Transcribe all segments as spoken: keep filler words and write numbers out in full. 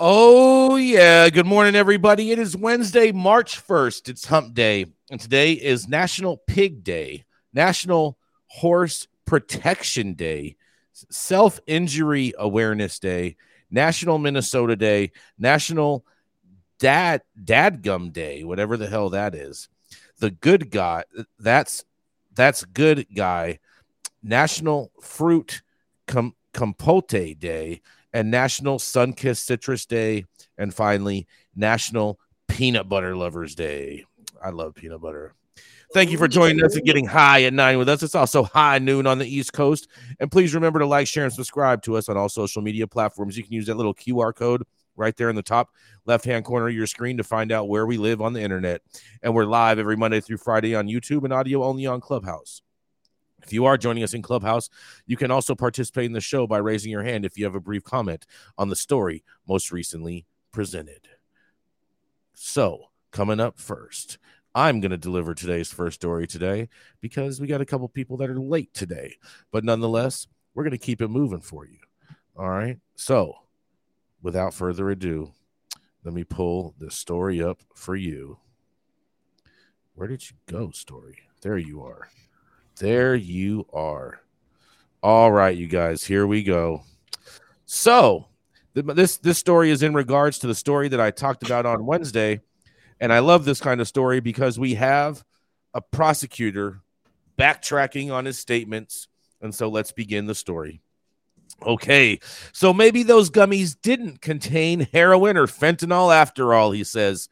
Oh, yeah. Good morning, everybody. It is Wednesday, March first. It's hump day. And today is National Pig Day, National Horse Protection Day, Self-Injury Awareness Day, National Minnesota Day, National Dad Dadgum Day, whatever the hell that is. The Good Guy, that's that's Good Guy, National Fruit Com- Compote Day, and National Sun-Kissed Citrus Day, and finally, National Peanut Butter Lovers Day. I love peanut butter. Thank you for joining us and getting high at nine with us. It's also high noon on the East Coast. And please remember to like, share, and subscribe to us on all social media platforms. You can use that little Q R code right there in the top left-hand corner of your screen to find out where we live on the internet. And we're live every Monday through Friday on YouTube and audio only on Clubhouse. If you are joining us in Clubhouse, you can also participate in the show by raising your hand if you have a brief comment on the story most recently presented. So, coming up first, I'm going to deliver today's first story today because we got a couple people that are late today. But nonetheless, we're going to keep it moving for you. All right. So, without further ado, let me pull this story up for you. Where did you go, story? There you are. There you are. All right, you guys, here we go. So, th- this, this story is in regards to the story that I talked about on Wednesday. And I love this kind of story because we have a prosecutor backtracking on his statements. And so let's begin the story. Okay, so maybe those gummies didn't contain heroin or fentanyl after all, he says.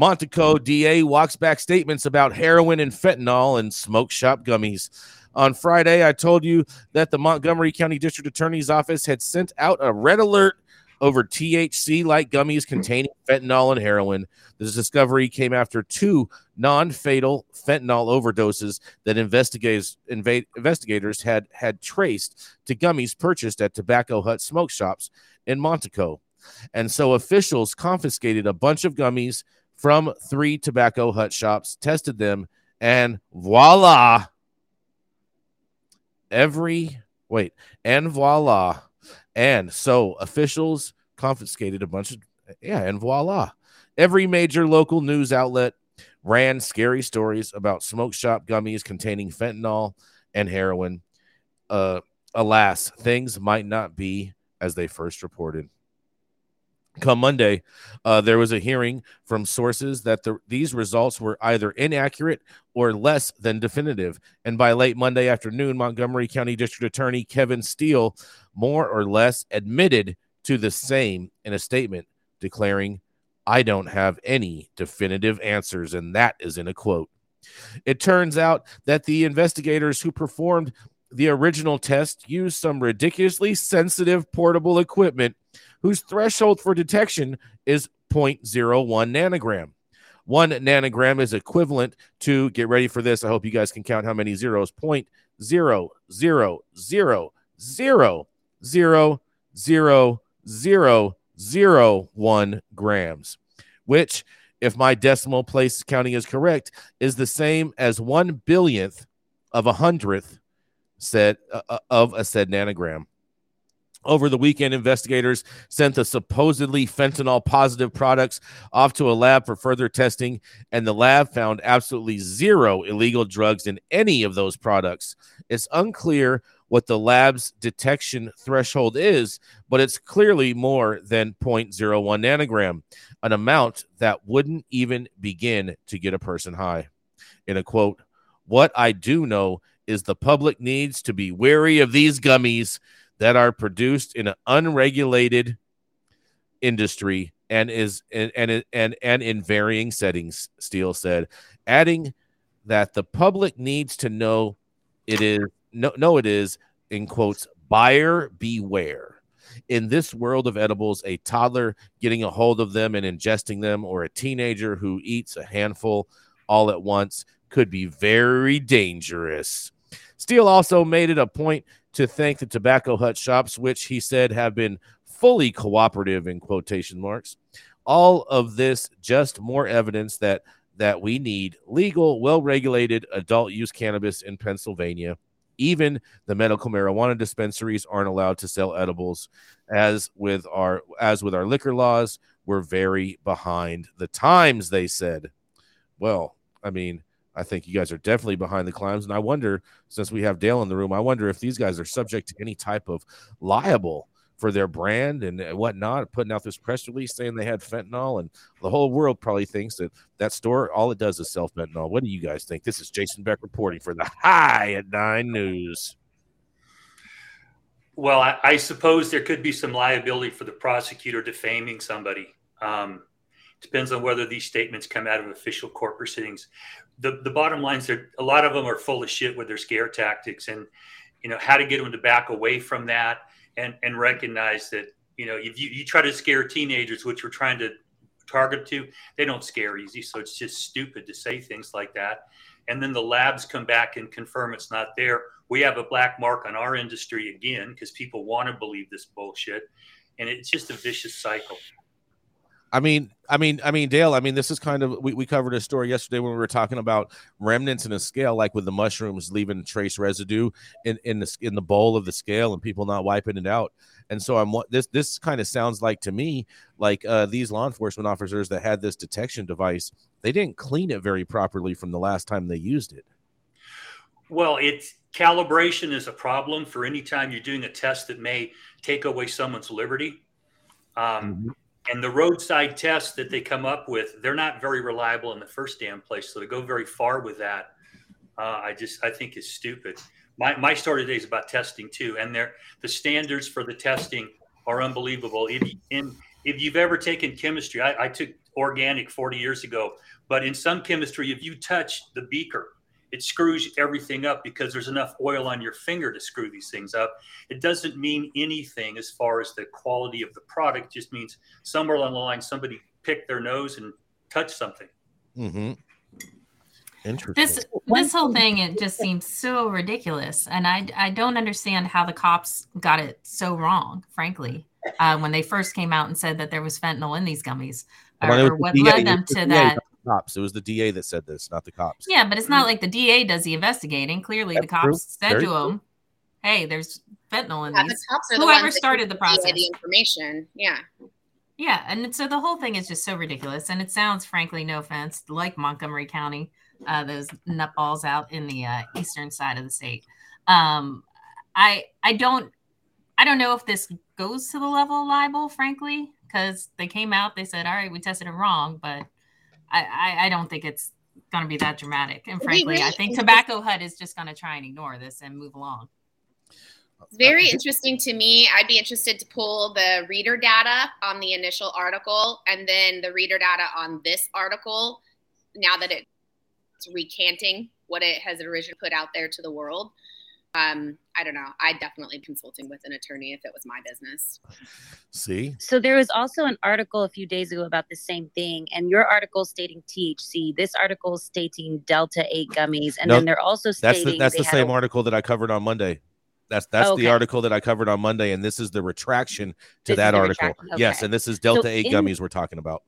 Montico D A walks back statements about heroin and fentanyl and smoke shop gummies. On Friday, I told you that the Montgomery County District Attorney's Office had sent out a red alert over T H C-like gummies containing fentanyl and heroin. This discovery came after two non-fatal fentanyl overdoses that investigators inv- investigators had had traced to gummies purchased at Tobacco Hut smoke shops in Montico. And so officials confiscated a bunch of gummies from three Tobacco Hut shops, tested them, and voila, every, wait, and voila, and so officials confiscated a bunch of, yeah, and voila. Every major local news outlet ran scary stories about smoke shop gummies containing fentanyl and heroin. Uh, alas, things might not be as they first reported. Come Monday, uh, there was a hearing from sources that the, these results were either inaccurate or less than definitive. And by late Monday afternoon, Montgomery County District Attorney Kevin Steele more or less admitted to the same in a statement declaring, "I don't have any definitive answers," and that is in a quote. It turns out that the investigators who performed the original test used some ridiculously sensitive portable equipment whose threshold for detection is zero point zero one nanogram. One nanogram is equivalent to, get ready for this, I hope you guys can count how many zeros, zero point zero zero zero zero zero zero zero zero one grams, which, if my decimal place counting is correct, is the same as one billionth of a hundredth said, uh, of a said nanogram. Over the weekend, investigators sent the supposedly fentanyl-positive products off to a lab for further testing, and the lab found absolutely zero illegal drugs in any of those products. It's unclear what the lab's detection threshold is, but it's clearly more than zero point zero one nanogram, an amount that wouldn't even begin to get a person high. In a quote, "What I do know is the public needs to be wary of these gummies that are produced in an unregulated industry and is and and and, and in varying settings," Steele said, adding that the public needs to know it is no no it is in quotes buyer beware. In this world of edibles, a toddler getting a hold of them and ingesting them, or a teenager who eats a handful all at once, could be very dangerous. Steele also made it a point to thank the Tobacco Hut shops, which he said have been fully cooperative in quotation marks. All of this just more evidence that that we need legal, well-regulated adult use cannabis in Pennsylvania. Even the medical marijuana dispensaries aren't allowed to sell edibles. As with our as with our liquor laws, we're very behind the times, they said. Well, I mean, I think you guys are definitely behind the times, and I wonder, since we have Dale in the room, I wonder if these guys are subject to any type of liable for their brand and whatnot, putting out this press release saying they had fentanyl, and the whole world probably thinks that that store, all it does is sell fentanyl. What do you guys think? This is Jason Beck reporting for the High at nine News. Well, I, I suppose there could be some liability for the prosecutor defaming somebody. Um, depends on whether these statements come out of official court proceedings. The the bottom line is that a lot of them are full of shit with their scare tactics, and, you know, how to get them to back away from that and, and recognize that, you know, if you, you try to scare teenagers, which we're trying to target to, they don't scare easy. So it's just stupid to say things like that. And then the labs come back and confirm it's not there. We have a black mark on our industry again, because people want to believe this bullshit. And it's just a vicious cycle. I mean, I mean, I mean, Dale, I mean, this is kind of, we, we covered a story yesterday when we were talking about remnants in a scale, like with the mushrooms leaving trace residue in, in the in the bowl of the scale and people not wiping it out. And so I'm this this kind of sounds like to me like uh, these law enforcement officers that had this detection device, they didn't clean it very properly from the last time they used it. Well, it's calibration is a problem for any time you're doing a test that may take away someone's liberty. Um mm-hmm. And the roadside tests that they come up with, they're not very reliable in the first damn place. So to go very far with that, uh, I just I think is stupid. My my story today is about testing too, and they're, the standards for the testing are unbelievable. If you, in, if you've ever taken chemistry, I, I took organic forty years ago, but in some chemistry, if you touch the beaker, it screws everything up because there's enough oil on your finger to screw these things up. It doesn't mean anything as far as the quality of the product. It just means somewhere along the line, somebody picked their nose and touched something. Mm-hmm. Interesting. This this whole thing, it just seems so ridiculous. And I, I don't understand how the cops got it so wrong, frankly, uh, when they first came out and said that there was fentanyl in these gummies, or, or what the led them to that. Cops. It was the D A that said this, not the cops. Yeah, but it's not like the D A does the investigating. Clearly, that's the cops true. said Very to true. him, "Hey, there's fentanyl in yeah, these." The cops are Whoever the started the process, the information. Yeah, yeah, and so the whole thing is just so ridiculous. And it sounds, frankly, no offense, like Montgomery County, uh, those nutballs out in the uh, eastern side of the state. Um, I I don't I don't know if this goes to the level of libel, frankly, because they came out, they said, "All right, we tested it wrong," but I, I don't think it's going to be that dramatic. And frankly, really, I think Tobacco Hut is just going to try and ignore this and move along. It's very interesting to me. I'd be interested to pull the reader data on the initial article and then the reader data on this article, now that it's recanting what it has originally put out there to the world. Um, I don't know. I'd definitely be consulting with an attorney if it was my business. See? So there was also an article a few days ago about the same thing, and your article stating T H C. This article stating Delta eight gummies, and no, then they're also stating... That's the, that's the same a- article that I covered on Monday. That's that's oh, okay. the article that I covered on Monday, and this is the retraction to this that article. Okay. Yes, and this is Delta so eight in- gummies we're talking about.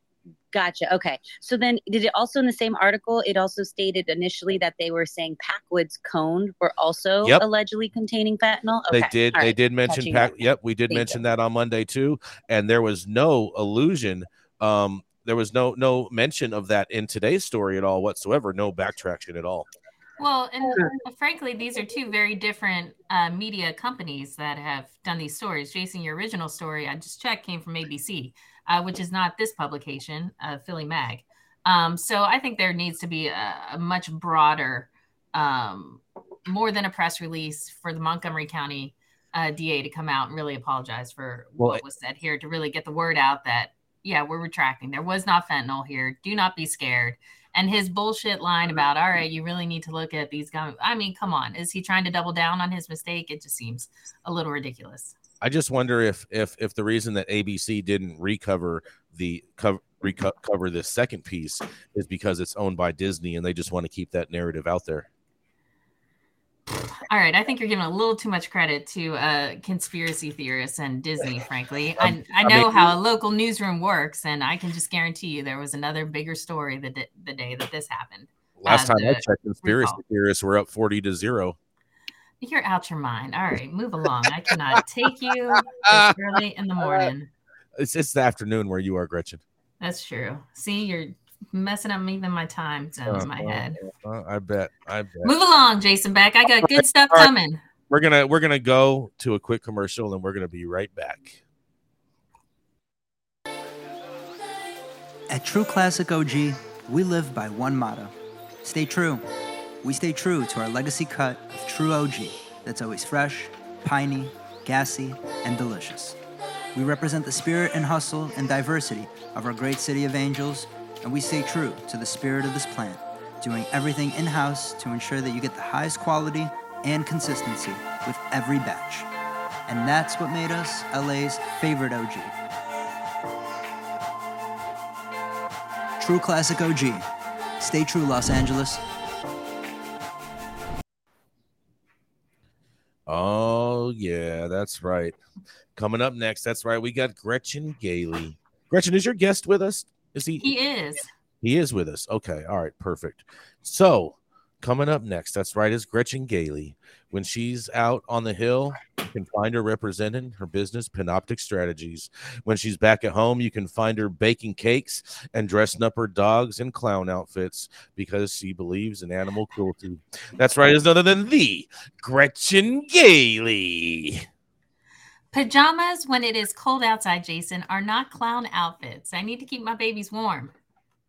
Gotcha. Okay. So then did it also in the same article, it also stated initially that they were saying Packwood's cone were also yep. allegedly containing fentanyl? Okay. They did. All they right. did mention Catching Pack. Up. Yep. We did Thank mention you. that on Monday, too. And there was no allusion. Um, there was no no mention of that in today's story at all whatsoever. No backtraction at all. Well, and frankly, these are two very different uh, media companies that have done these stories. Jason, your original story, I just checked, came from A B C, uh, which is not this publication, uh, Philly Mag. Um, so I think there needs to be a, a much broader, um, more than a press release for the Montgomery County uh, D A to come out and really apologize for well, what was said here, to really get the word out that, yeah, we're retracting. There was not fentanyl here. Do not be scared. And his bullshit line about, all right, you really need to look at these guys. I mean, come on. Is he trying to double down on his mistake? It just seems a little ridiculous. I just wonder if if if the reason that A B C didn't recover the cover recover this second piece is because it's owned by Disney and they just want to keep that narrative out there. All right. I think you're giving a little too much credit to uh, conspiracy theorists and Disney, frankly. I, I know I mean, how a local newsroom works, and I can just guarantee you there was another bigger story the, d- the day that this happened. Last uh, time I checked, conspiracy recall. theorists were up forty to zero. You're out your mind. All right. Move along. I cannot take you this early in the morning. It's, it's the afternoon where you are, Gretchen. That's true. See, you're messing up even my time zones, uh, my uh, head. Uh, I bet. I bet. Move along, Jason Beck. I got good stuff right. coming. We're gonna we're gonna go to a quick commercial, and we're gonna be right back. At True Classic O G, we live by one motto: stay true. We stay true to our legacy cut of True O G that's always fresh, piney, gassy, and delicious. We represent the spirit and hustle and diversity of our great city of Angels. And we stay true to the spirit of this plant, doing everything in-house to ensure that you get the highest quality and consistency with every batch. And that's what made us L A's favorite O G. True Classic O G. Stay true, Los Angeles. Oh, yeah, that's right. Coming up next, that's right, we got Gretchen Gailey. Gretchen, is your guest with us? Is he? He is. He is with us. Okay. All right. Perfect. So coming up next, that's right, is Gretchen Gailey. When she's out on the hill, you can find her representing her business, Panoptic Strategies. When she's back at home, you can find her baking cakes and dressing up her dogs in clown outfits because she believes in animal cruelty. That's right, is none other than the Gretchen Gailey. Pajamas when it is cold outside, Jason, are not clown outfits. I need to keep my babies warm.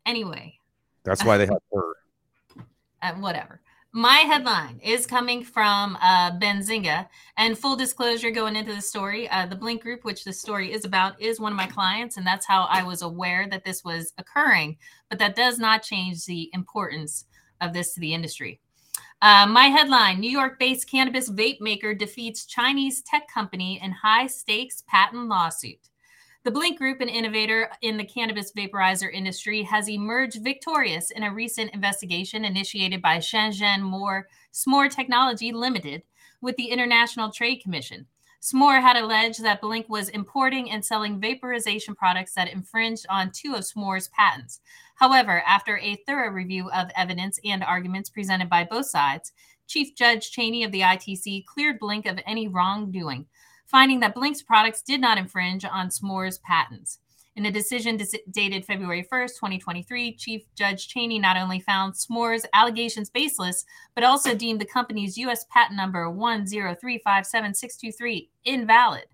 Anyway. That's why they have fur. Uh, whatever. My headline is coming from uh, Benzinga. And full disclosure going into the story, uh, the Blink Group, which this story is about, is one of my clients. And that's how I was aware that this was occurring. But that does not change the importance of this to the industry. Uh, my headline, New York-based cannabis vape maker defeats Chinese tech company in high-stakes patent lawsuit. The Blink Group, an innovator in the cannabis vaporizer industry, has emerged victorious in a recent investigation initiated by Shenzhen Smoore Technology Limited with the International Trade Commission. Smoore had alleged that Blink was importing and selling vaporization products that infringed on two of Smoore's patents. However, after a thorough review of evidence and arguments presented by both sides, Chief Judge Cheney of the I T C cleared Blink of any wrongdoing, finding that Blink's products did not infringe on Smoore's patents. In a decision dated February first, twenty twenty-three, Chief Judge Cheney not only found Smoore's allegations baseless, but also deemed the company's U S patent number one zero three five seven six two three invalid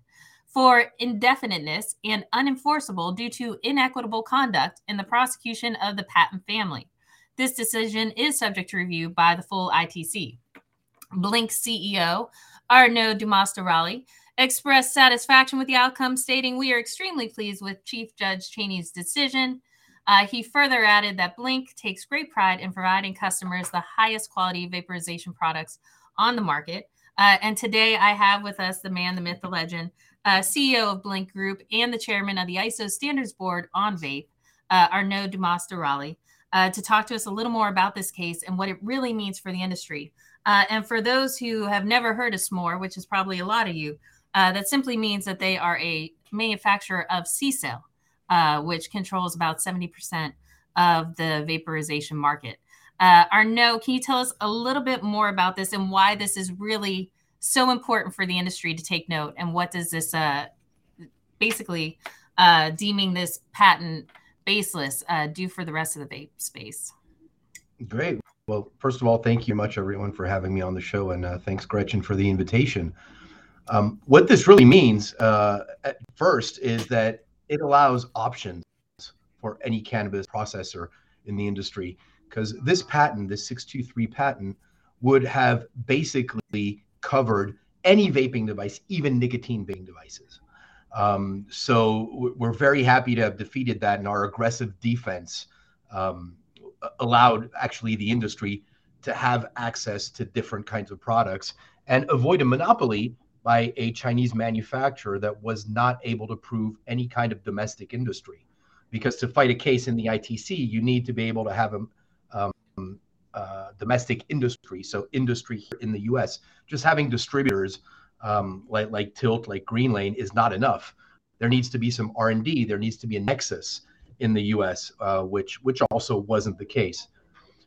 for indefiniteness and unenforceable due to inequitable conduct in the prosecution of the patent family. This decision is subject to review by the full I T C. Blink C E O Arnaud Dumas de Rauly expressed satisfaction with the outcome, stating, "We are extremely pleased with Chief Judge Cheney's decision." Uh, he further added that Blink takes great pride in providing customers the highest quality vaporization products on the market. Uh, and today I have with us the man, the myth, the legend, uh, C E O of Blink Group and the chairman of the I S O Standards Board on vape, uh, Arnaud Dumas de Rauly, uh, to talk to us a little more about this case and what it really means for the industry. Uh, and for those who have never heard of Smoore, which is probably a lot of you, Uh, that simply means that they are a manufacturer of C-cell, uh, which controls about seventy percent of the vaporization market. Uh, Arnaud, can you tell us a little bit more about this and why this is really so important for the industry to take note? And what does this uh, basically uh, deeming this patent baseless uh, do for the rest of the vape space? Great. Well, first of all, thank you much, everyone, for having me on the show. And uh, thanks, Gretchen, for the invitation. Um, what this really means uh, at first is that it allows options for any cannabis processor in the industry, because this patent, this six two three patent, would have basically covered any vaping device, even nicotine vaping devices. Um, so we're very happy to have defeated that, and our aggressive defense um, allowed actually the industry to have access to different kinds of products and avoid a monopoly by a Chinese manufacturer that was not able to prove any kind of domestic industry. Because to fight a case in the I T C, you need to be able to have a um, uh, domestic industry. So industry here in the U S, just having distributors um, like, like Tilt, like Greenlane is not enough. There needs to be some R and D. There needs to be a nexus in the U S, uh, which which also wasn't the case.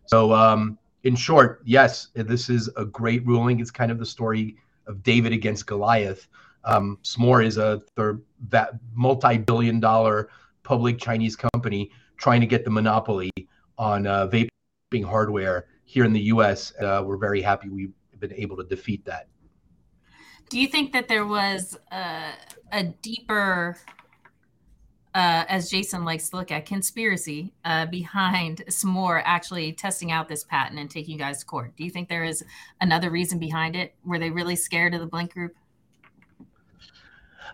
So um, in short, yes, this is a great ruling. It's kind of the story of David against Goliath. Um, Smoore is a third, that multi-billion dollar public Chinese company trying to get the monopoly on uh, vaping hardware here in the U S. Uh, we're very happy we've been able to defeat that. Do you think that there was uh, a deeper, uh, as Jason likes to look at, conspiracy uh, behind Smoore actually testing out this patent and taking you guys to court? Do you think there is another reason behind it? Were they really scared of the Blink Group?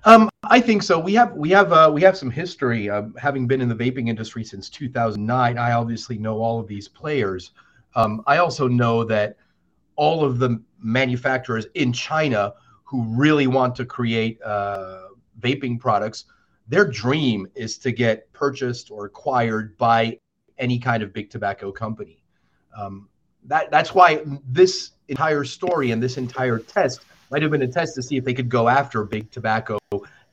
Um, I think so. We have we have uh, we have some history. Uh, having been in the vaping industry since two thousand nine, I obviously know all of these players. Um, I also know that all of the manufacturers in China who really want to create uh, vaping products, their dream is to get purchased or acquired by any kind of big tobacco company. Um, that that's why this entire story and this entire test might have been a test to see if they could go after big tobacco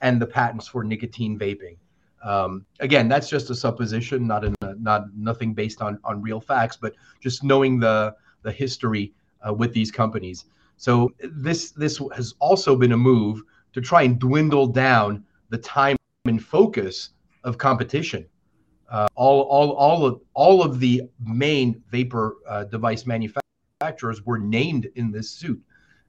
and the patents for nicotine vaping. Um, again, that's just a supposition, not in a, not nothing based on on real facts, but just knowing the the history uh, with these companies. So this this has also been a move to try and dwindle down the time and focus of competition. Uh, all all all of all of the main vapor uh, device manufacturers were named in this suit,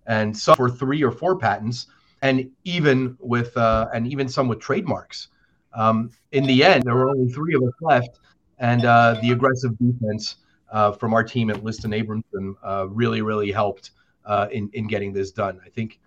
and some for three or four patents, and even with uh, and even some with trademarks. Um, in the end, there were only three of us left, and uh, the aggressive defense uh, from our team at Liston Abramson uh, really, really helped uh, in, in getting this done. I think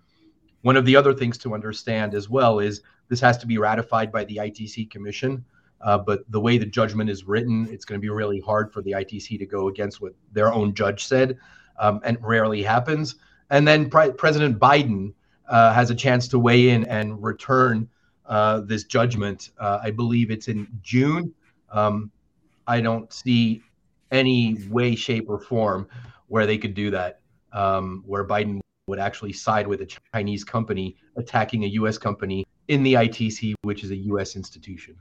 one of the other things to understand as well is this has to be ratified by the I T C Commission, uh, but the way the judgment is written, it's going to be really hard for the I T C to go against what their own judge said, um, and rarely happens. And then Pre- President Biden uh, has a chance to weigh in and return uh, this judgment. Uh, I believe it's in June. Um, I don't see any way, shape, or form where they could do that, um, where Biden would actually side with a Chinese company attacking a U S company in the I T C, which is a U S institution.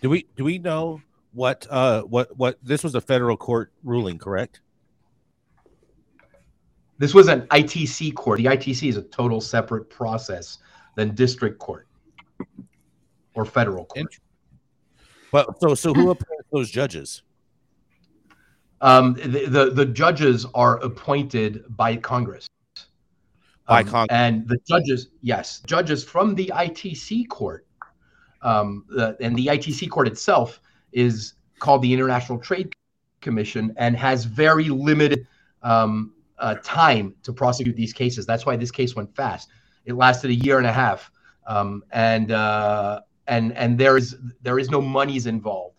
Do we do we know what uh, what what this was a federal court ruling, correct? This was an I T C court. The I T C is a total separate process than district court or federal court. But so, so who appoints those judges? Um, the, the the judges are appointed by Congress. By um, Congress, and the judges, yes, judges from the I T C court, um, uh, and the I T C court itself is called the International Trade Commission and has very limited Um, Uh, time to prosecute these cases. That's why this case went fast. It lasted a year and a half, um, and uh, and and there is there is no monies involved.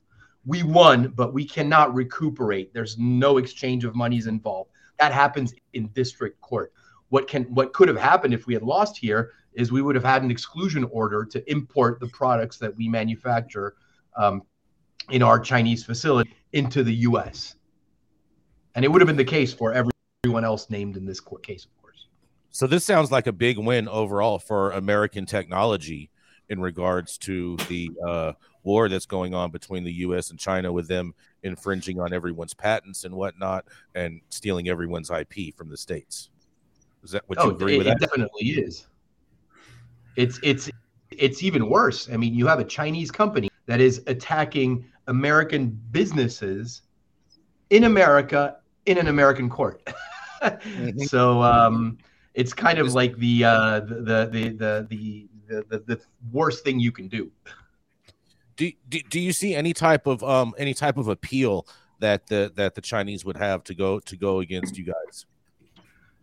We won, but we cannot recuperate. There's no exchange of monies involved. That happens in district court. What can what could have happened if we had lost here is we would have had an exclusion order to import the products that we manufacture um, in our Chinese facility into the U S, and it would have been the case for every. Everyone else named in this court case, of course. So this sounds like a big win overall for American technology in regards to the uh, war that's going on between the U S and China, with them infringing on everyone's patents and whatnot and stealing everyone's I P from the states. Is that what oh, you agree it, with? It that? Definitely is. It's it's it's even worse. I mean, you have a Chinese company that is attacking American businesses in America in an American court. So um, it's kind of like the, uh, the, the the the the the the worst thing you can do. Do do, do you see any type of um, any type of appeal that the that the Chinese would have to go to go against you guys?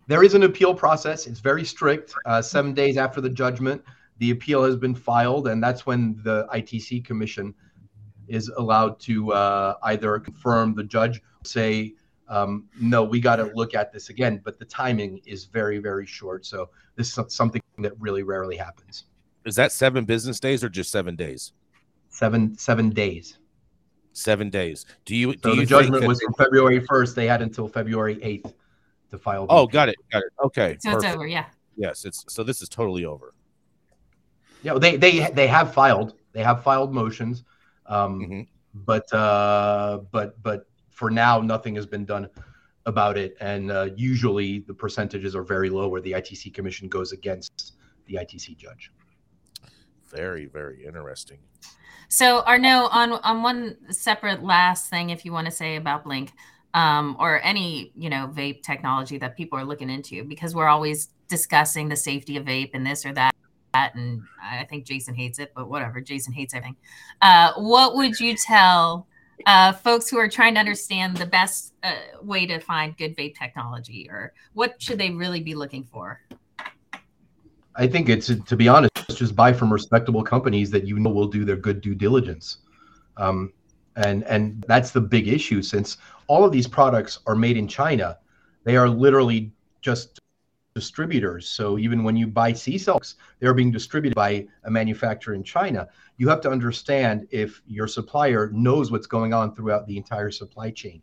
There is an appeal process. It's very strict. Uh, seven days after the judgment, the appeal has been filed, and that's when the I T C Commission is allowed to uh, either confirm the judge, say, um, no, we got to look at this again. But the timing is very, very short. So this is something that really rarely happens. Is that seven business days or just seven days? Seven, seven days. Seven days. Do you? So do the you judgment think was from February first. They had until February eighth. To file. Oh, got it. Got it. Okay. So perfect. It's over. Yeah. Yes. It's so this is totally over. Yeah. They, they, they have filed, they have filed motions. Um, mm-hmm. but, uh, but, but for now, nothing has been done about it. And, uh, usually the percentages are very low where the I T C Commission goes against the I T C judge. Very, very interesting. So Arnaud, on, on one separate last thing, if you want to say about Blink, Um, or any, you know, vape technology that people are looking into, because we're always discussing the safety of vape and this or that. And I think Jason hates it, but whatever. Jason hates everything. Uh, what would you tell uh, folks who are trying to understand the best uh, way to find good vape technology, or what should they really be looking for? I think it's, to be honest, just buy from respectable companies that you know will do their good due diligence. Um, And and that's the big issue, since all of these products are made in China. They are literally just distributors. So even when you buy C-cell, they're being distributed by a manufacturer in China. You have to understand if your supplier knows what's going on throughout the entire supply chain.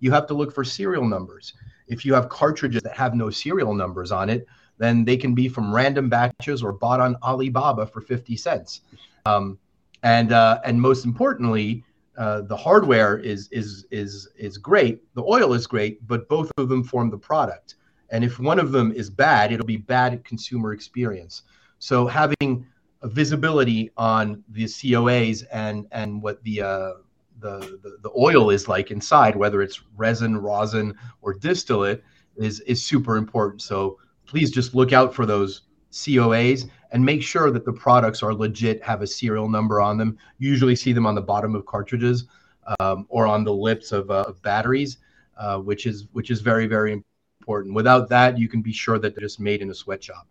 You have to look for serial numbers. If you have cartridges that have no serial numbers on it, then they can be from random batches or bought on Alibaba for fifty cents. Um, and uh, and most importantly, Uh, the hardware is is is is great. The oil is great, but both of them form the product. And if one of them is bad, it'll be bad consumer experience. So having a visibility on the C O As and and what the uh, the, the the oil is like inside, whether it's resin, rosin, or distillate, is is super important. So please just look out for those C O As and make sure that the products are legit, have a serial number on them. You usually see them on the bottom of cartridges um, or on the lips of, uh, of batteries, uh, which is which is very, very important. Without that, you can be sure that they're just made in a sweatshop.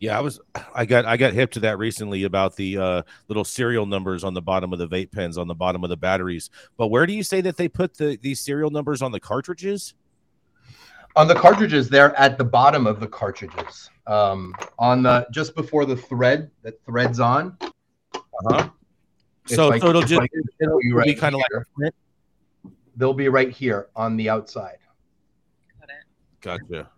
Yeah, I was I got I got hip to that recently about the uh, little serial numbers on the bottom of the vape pens, on the bottom of the batteries. But where do you say that they put the these serial numbers on the cartridges? On the cartridges, they're at the bottom of the cartridges. Um, on the just before the thread that threads on. Uh-huh. So, like, so it'll just like, it'll be, right be kind of like they'll be right here on the outside. Got it. Gotcha.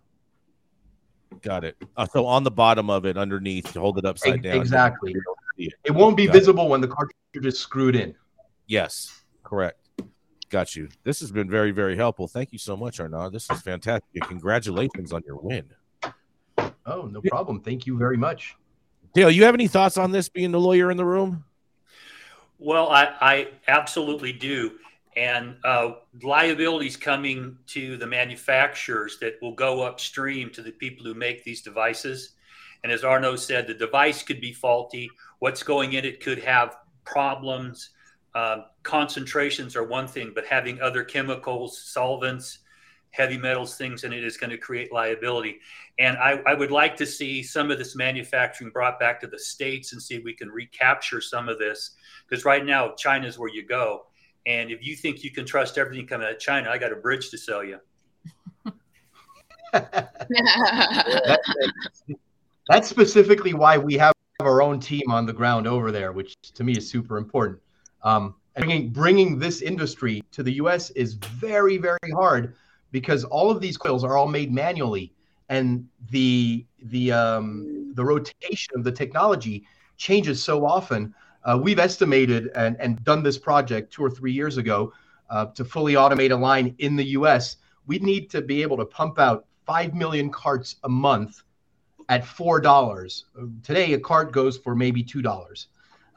Got it. Uh, so on the bottom of it, underneath, hold it upside exactly. down. Exactly. It. it won't be Got visible it. when the cartridge is screwed in. Yes, correct. Got you. This has been very, very helpful. Thank you so much, Arnaud. This is fantastic. Congratulations on your win. Oh, no problem. Thank you very much. Dale, you have any thoughts on this, being the lawyer in the room? Well, I, I absolutely do. And uh, liability is coming to the manufacturers that will go upstream to the people who make these devices. And as Arnaud said, the device could be faulty. What's going in it could have problems. Uh, concentrations are one thing, but having other chemicals, solvents, heavy metals, things in it is going to create liability. And I, I would like to see some of this manufacturing brought back to the States and see if we can recapture some of this. Because right now, China's where you go. And if you think you can trust everything coming out of China, I got a bridge to sell you. that's, that's specifically why we have our own team on the ground over there, which to me is super important. Um, and bringing, bringing this industry to the U S is very, very hard because all of these coils are all made manually. and the the um, the rotation of the technology changes so often. Uh, we've estimated and, and done this project two or three years ago uh, to fully automate a line in the U S. We need to be able to pump out five million carts a month at four dollars. Today, a cart goes for maybe two dollars.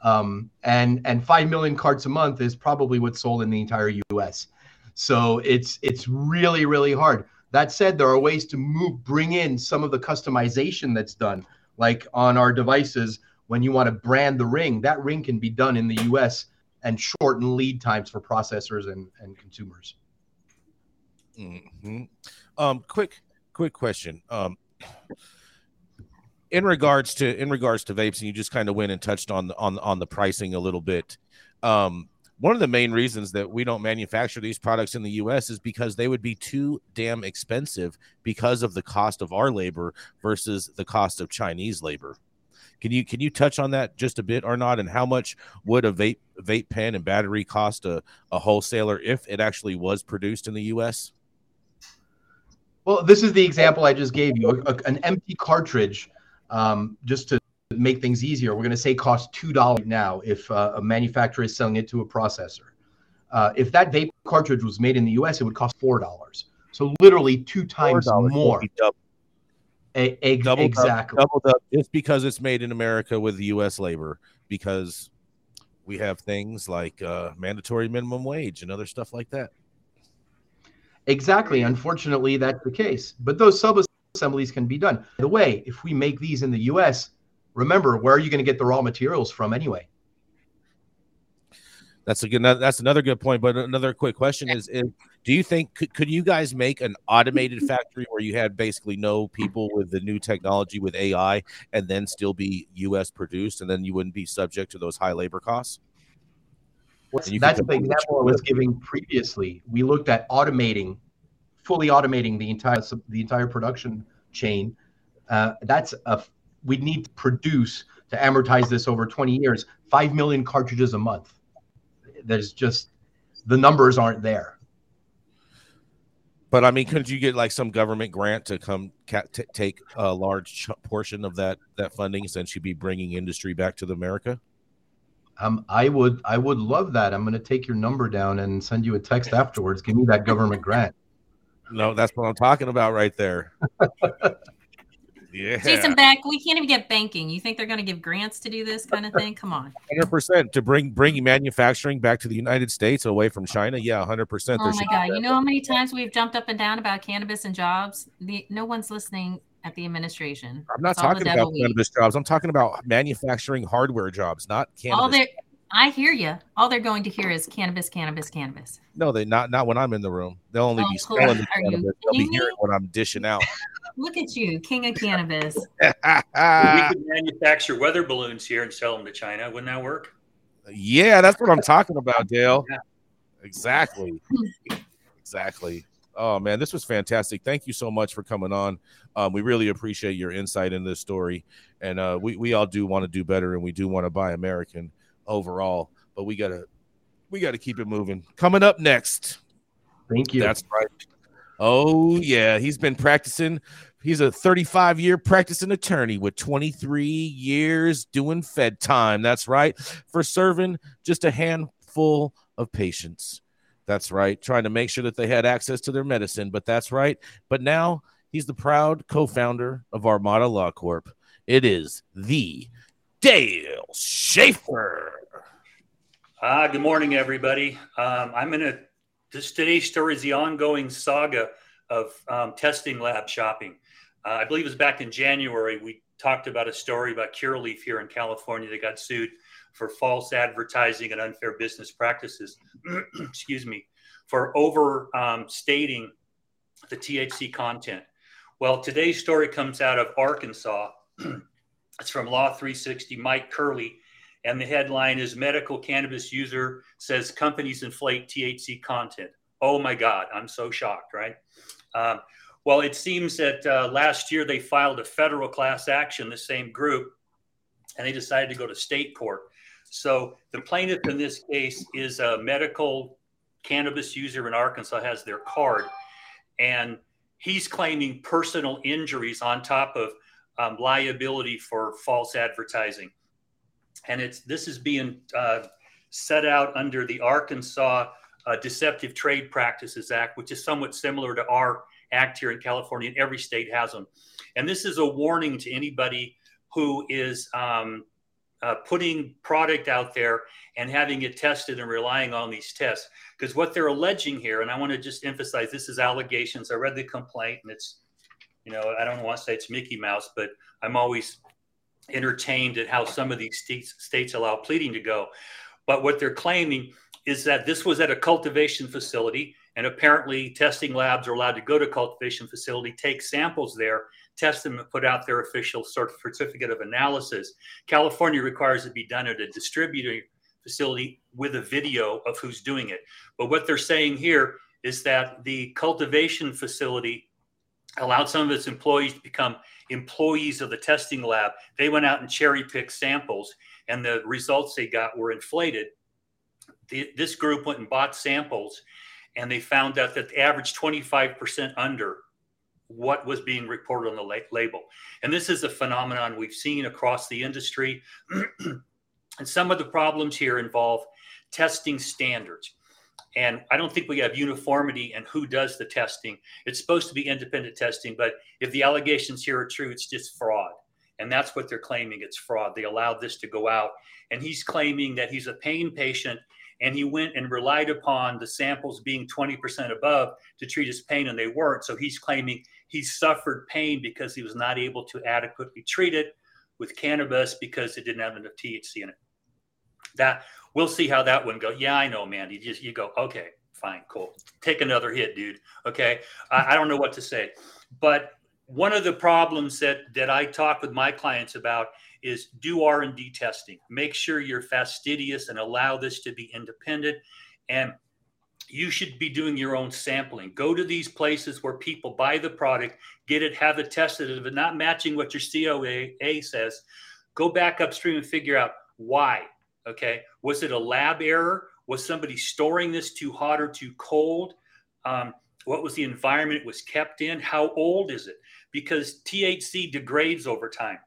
Um, and, and five million carts a month is probably what's sold in the entire U S. So it's, it's really, really hard. That said, there are ways to move, bring in some of the customization that's done, like on our devices. When you want to brand the ring, that ring can be done in the U S and shorten lead times for processors and, and consumers. Mm-hmm. Um, quick, quick question. Um, in regards to in regards to vapes, and you just kind of went and touched on the, on on the pricing a little bit. Um, one of the main reasons that we don't manufacture these products in the U S is because they would be too damn expensive because of the cost of our labor versus the cost of Chinese labor. Can you can you touch on that just a bit, Arnaud, and how much would a vape vape pen and battery cost a, a wholesaler if it actually was produced in the U S? Well, this is the example I just gave you. A, an empty cartridge, um, just to make things easier, we're going to say costs two dollars now if uh, a manufacturer is selling it to a processor. Uh, if that vape cartridge was made in the U S, it would cost four dollars. So literally two times more. A, a, double exactly. Up, doubled up just because it's made in America with the U S labor, because we have things like uh, mandatory minimum wage and other stuff like that. Exactly. Unfortunately, that's the case. But those sub-assemblies can be done. By the way, if we make these in the U S, remember, where are you going to get the raw materials from anyway? That's a good. That's another good point. But another quick question is: is do you think could, could you guys make an automated factory where you had basically no people with the new technology with A I, and then still be U S produced, and then you wouldn't be subject to those high labor costs? Well, that's the example I was giving previously. We looked at automating, fully automating the entire the entire production chain. Uh, that's a we'd need to produce to amortize this over twenty years, five million cartridges a month. There's just the numbers aren't there. But I mean, couldn't you get like some government grant to come ca- t- take a large ch- portion of that that funding, since you'd be bringing industry back to the America? Um, I would I would love that. I'm going to take your number down and send you a text afterwards. Give me that government grant. No, that's what I'm talking about right there. Yeah. Jason Beck, we can't even get banking. You think they're going to give grants to do this kind of thing? Come on. one hundred percent to bring bring manufacturing back to the United States away from China. Yeah, one hundred percent. Oh, my God. You know how many times we've jumped up and down about cannabis and jobs? The, no one's listening at the administration. I'm not it's talking about cannabis jobs. I'm talking about manufacturing hardware jobs, not cannabis. All they're, I hear you. All they're going to hear is cannabis, cannabis, cannabis. No, they not not when I'm in the room. They'll only oh, be selling the cannabis. You They'll be hearing me? What I'm dishing out. Look at you, king of cannabis. We could manufacture weather balloons here and sell them to China. Wouldn't that work? Yeah, that's what I'm talking about, Dale. Yeah. Exactly. Exactly. Oh, man, this was fantastic. Thank you so much for coming on. Um, we really appreciate your insight in this story. And uh, we, we all do want to do better, and we do want to buy American overall. But we got to we got to keep it moving. Coming up next. Thank you. That's right. Oh, yeah. He's been practicing. He's a thirty-five-year practicing attorney with twenty-three years doing fed time. That's right. For serving just a handful of patients. That's right. Trying to make sure that they had access to their medicine. But that's right. But now he's the proud co-founder of Armada Law Corp. It is the Dale Schafer. Ah, good morning, everybody. Um, I'm going to This today's story is the ongoing saga of um, testing lab shopping. Uh, I believe it was back in January, we talked about a story about Curaleaf here in California that got sued for false advertising and unfair business practices, excuse me, for overstating um, the T H C content. Well, today's story comes out of Arkansas. It's from Law three sixty, Mike Curley. And the headline is Medical Cannabis User Says Companies Inflate T H C Content. Oh, my God. I'm so shocked, right? Um, well, it seems that uh, last year they filed a federal class action, the same group, and they decided to go to state court. So the plaintiff in this case is a medical cannabis user in Arkansas, has their card, and he's claiming personal injuries on top of um, liability for false advertising. And it's this is being uh, set out under the Arkansas uh, Deceptive Trade Practices Act, which is somewhat similar to our act here in California, and every state has them. And this is a warning to anybody who is um, uh, putting product out there and having it tested and relying on these tests. Because what they're alleging here, and I want to just emphasize, this is allegations. I read the complaint, and it's, you know, I don't want to say it's Mickey Mouse, but I'm always entertained at how some of these states, states allow pleading to go. But what they're claiming is that this was at a cultivation facility, and apparently testing labs are allowed to go to cultivation facility, take samples there, test them, and put out their official certificate of analysis. California requires it be done at a distributing facility with a video of who's doing it. But what they're saying here is that the cultivation facility allowed some of its employees to become employees of the testing lab. They went out and cherry-picked samples, and the results they got were inflated. The, this group went and bought samples, and they found out that the average twenty-five percent under what was being reported on the la- label. And this is a phenomenon we've seen across the industry. And some of the problems here involve testing standards. And I don't think we have uniformity in who does the testing. It's supposed to be independent testing, but if the allegations here are true, it's just fraud. And that's what they're claiming, it's fraud. They allowed this to go out. And he's claiming that he's a pain patient, and he went and relied upon the samples being twenty percent above to treat his pain, and they weren't. So he's claiming he suffered pain because he was not able to adequately treat it with cannabis because it didn't have enough T H C in it. That we'll see how that one goes. Yeah, I know, Mandy. You just you go, okay, fine, cool. Take another hit, dude. Okay, I, I don't know what to say. But one of the problems that that I talk with my clients about is do R and D testing. Make sure you're fastidious and allow this to be independent. And you should be doing your own sampling. Go to these places where people buy the product, get it, have it tested. If it's not matching what your C O A says, go back upstream and figure out why. Okay. Was it a lab error? Was somebody storing this too hot or too cold? Um, what was the environment it was kept in? How old is it? Because T H C degrades over time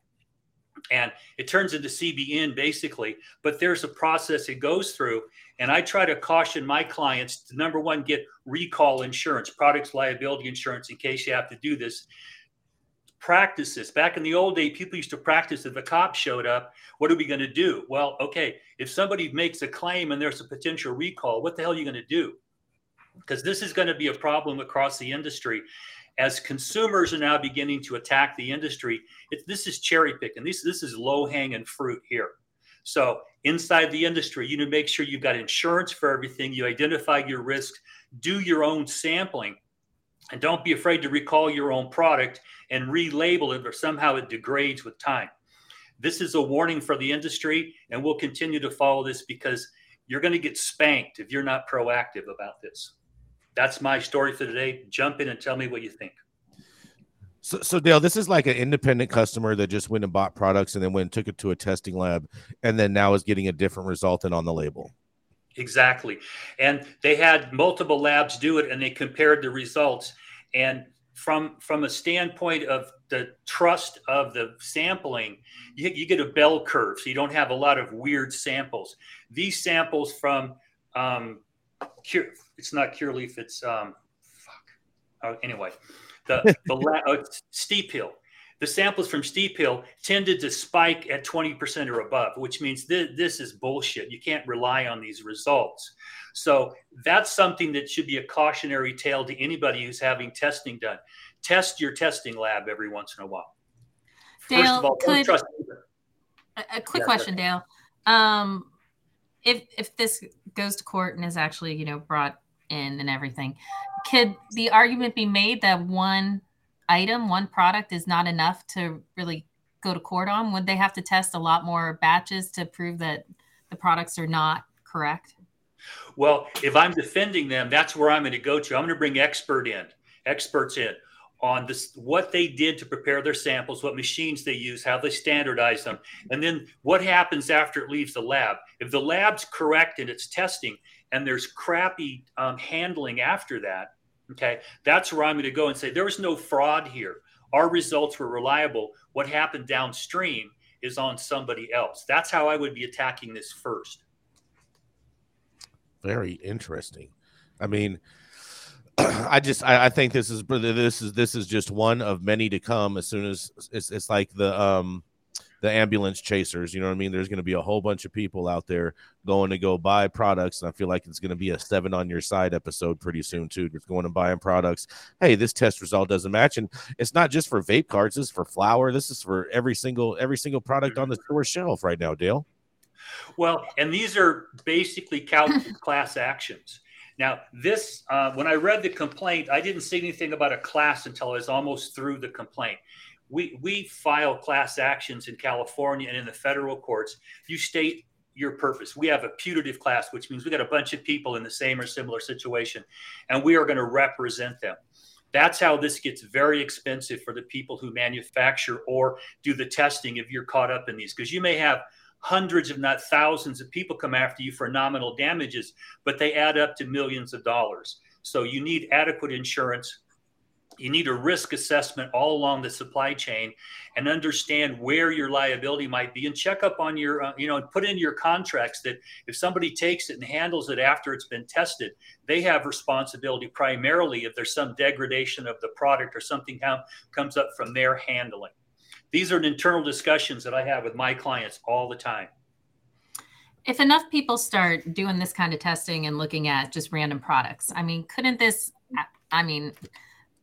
and it turns into C B N basically, but there's a process it goes through. And I try to caution my clients to, number one, get recall insurance, products liability insurance in case you have to do this. Practice this. Back in the old day, people used to practice if a cop showed up, what are we going to do? Well, okay, if somebody makes a claim and there's a potential recall, what the hell are you going to do? Because this is going to be a problem across the industry. As consumers are now beginning to attack the industry, it, this is cherry picking. This, this is low-hanging fruit here. So inside the industry, you need to make sure you've got insurance for everything. You identify your risks. Do your own sampling. And don't be afraid to recall your own product and relabel it or somehow it degrades with time. This is a warning for the industry, and we'll continue to follow this because you're going to get spanked if you're not proactive about this. That's my story for today. Jump in and tell me what you think. So, so Dale, this is like an independent customer that just went and bought products and then went and took it to a testing lab and then now is getting a different result than on the label. Exactly. And they had multiple labs do it and they compared the results. And from from a standpoint of the trust of the sampling, you, you get a bell curve. So you don't have a lot of weird samples. These samples from, um, Cure, it's not Curaleaf, it's, um, fuck. Oh, anyway, the, the la- oh, Steep Hill. The samples from Steep Hill tended to spike at twenty percent or above, which means th- this is bullshit. You can't rely on these results. So that's something that should be a cautionary tale to anybody who's having testing done. Test your testing lab every once in a while. Dale, First of all, could, don't trust either. A, a quick yeah, question, right. Dale. Um, if if this goes to court and is actually, you know, brought in and everything, could the argument be made that one item, one product is not enough to really go to court on? Would they have to test a lot more batches to prove that the products are not correct? Well, if I'm defending them, that's where I'm going to go to. I'm going to bring expert in, experts in on this, what they did to prepare their samples, what machines they use, how they standardize them, and then what happens after it leaves the lab. If the lab's correct in its testing and there's crappy um, handling after that, Okay, that's where I'm going to go and say there was no fraud here. Our results were reliable. What happened downstream is on somebody else. That's how I would be attacking this first. Very interesting. I mean, I just I, I think this is this is this is just one of many to come. As soon as it's, it's like the um the ambulance chasers, you know what I mean? There's going to be a whole bunch of people out there going to go buy products, and I feel like it's going to be a seven on your side episode pretty soon too. Just going and buying products. Hey, this test result doesn't match, and it's not just for vape carts. This is for flour. This is for every single every single product on the store shelf right now, Dale. Well, and these are basically class actions. Now, this, uh, when I read the complaint, I didn't see anything about a class until I was almost through the complaint. We we file class actions in California and in the federal courts. You state your purpose. We have a putative class, which means we got a bunch of people in the same or similar situation, and we are going to represent them. That's how this gets very expensive for the people who manufacture or do the testing if you're caught up in these, because you may have hundreds, if not thousands, of people come after you for nominal damages, but they add up to millions of dollars. So you need adequate insurance. You need a risk assessment all along the supply chain, and understand where your liability might be, and check up on your, uh, you know, and put in your contracts that if somebody takes it and handles it after it's been tested, they have responsibility primarily if there's some degradation of the product or something comes up from their handling. These are internal discussions that I have with my clients all the time. If enough people start doing this kind of testing and looking at just random products, I mean, couldn't this, I mean,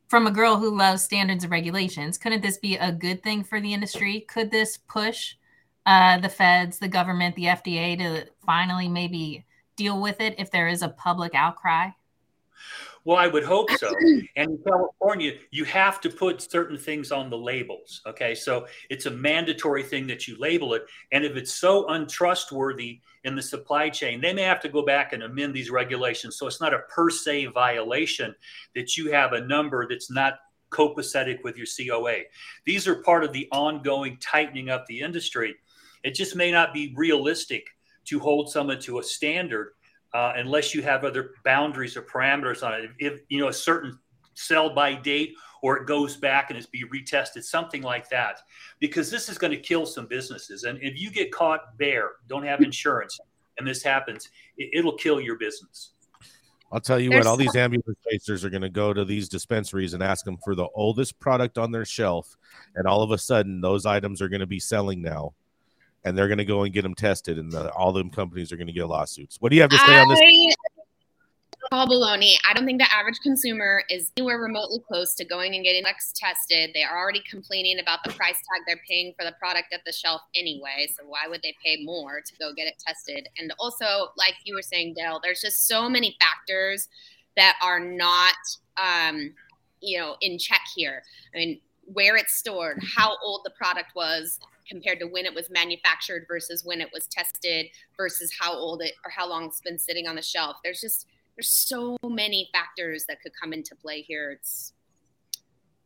from a girl who loves standards and regulations, couldn't this be a good thing for the industry? Could this push uh, the feds, the government, the F D A to finally maybe deal with it if there is a public outcry? Well, I would hope so. And in California, you have to put certain things on the labels. Okay, so it's a mandatory thing that you label it. And if it's so untrustworthy in the supply chain, they may have to go back and amend these regulations. So it's not a per se violation that you have a number that's not copacetic with your C O A. These are part of the ongoing tightening up the industry. It just may not be realistic to hold someone to a standard Uh, unless you have other boundaries or parameters on it. If, you know, a certain sell by date, or it goes back and it's be retested, something like that, because this is going to kill some businesses. And if you get caught bare, don't have insurance, and this happens, it, it'll kill your business. I'll tell you There's what, all these ambulance chasers are going to go to these dispensaries and ask them for the oldest product on their shelf. And all of a sudden, those items are going to be selling now. And they're going to go and get them tested, and the, all them companies are going to get lawsuits. What do you have to say I, on this? All baloney. I don't think the average consumer is anywhere remotely close to going and getting Lex tested. They are already complaining about the price tag they're paying for the product at the shelf anyway. So why would they pay more to go get it tested? And also, like you were saying, Dale, there's just so many factors that are not, um, you know, in check here. I mean, where it's stored, how old the product was compared to when it was manufactured versus when it was tested versus how old it or how long it's been sitting on the shelf. There's just, there's so many factors that could come into play here. It's,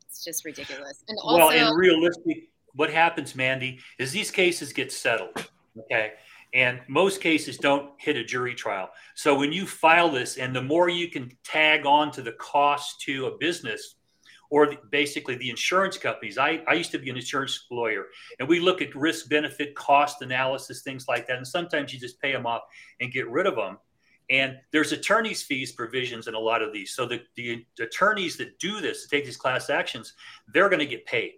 it's just ridiculous. And also, well, and realistically, what happens, Mandy, is these cases get settled. Okay. And most cases don't hit a jury trial. So when you file this, and the more you can tag on to the cost to a business, or basically the insurance companies. I, I used to be an insurance lawyer, and we look at risk, benefit, cost analysis, things like that. And sometimes you just pay them off and get rid of them. And there's attorney's fees provisions in a lot of these. So the, the attorneys that do this, take these class actions, they're going to get paid.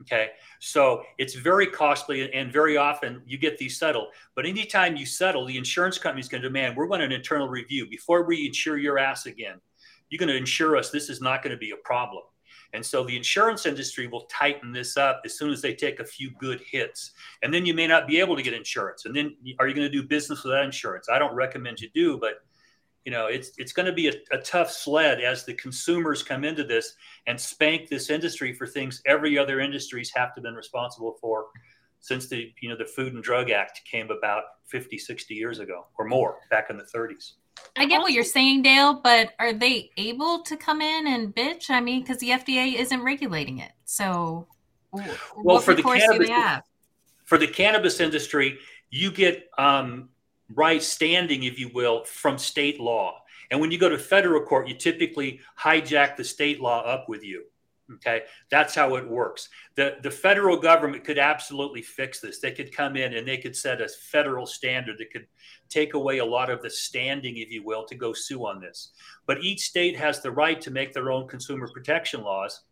Okay. So it's very costly, and very often you get these settled. But anytime you settle, the insurance company is going to demand, we're going to an internal review. Before we insure your ass again, you're going to insure us. This is not going to be a problem. And so the insurance industry will tighten this up as soon as they take a few good hits. And then you may not be able to get insurance. And then are you going to do business without insurance? I don't recommend you do, but you know, it's it's going to be a, a tough sled as the consumers come into this and spank this industry for things every other industries have to been responsible for since the, you know, the Food and Drug Act came about fifty, sixty years ago or more, back in the thirties. I get what you're saying, Dale, but are they able to come in and bitch? I mean, because the F D A isn't regulating it. So well, what for the cannabis, do they have? For the cannabis industry, you get um, right standing, if you will, from state law. And when you go to federal court, you typically hijack the state law up with you. OK, that's how it works. The the federal government could absolutely fix this. They could come in and they could set a federal standard that could take away a lot of the standing, if you will, to go sue on this. But each state has the right to make their own consumer protection laws.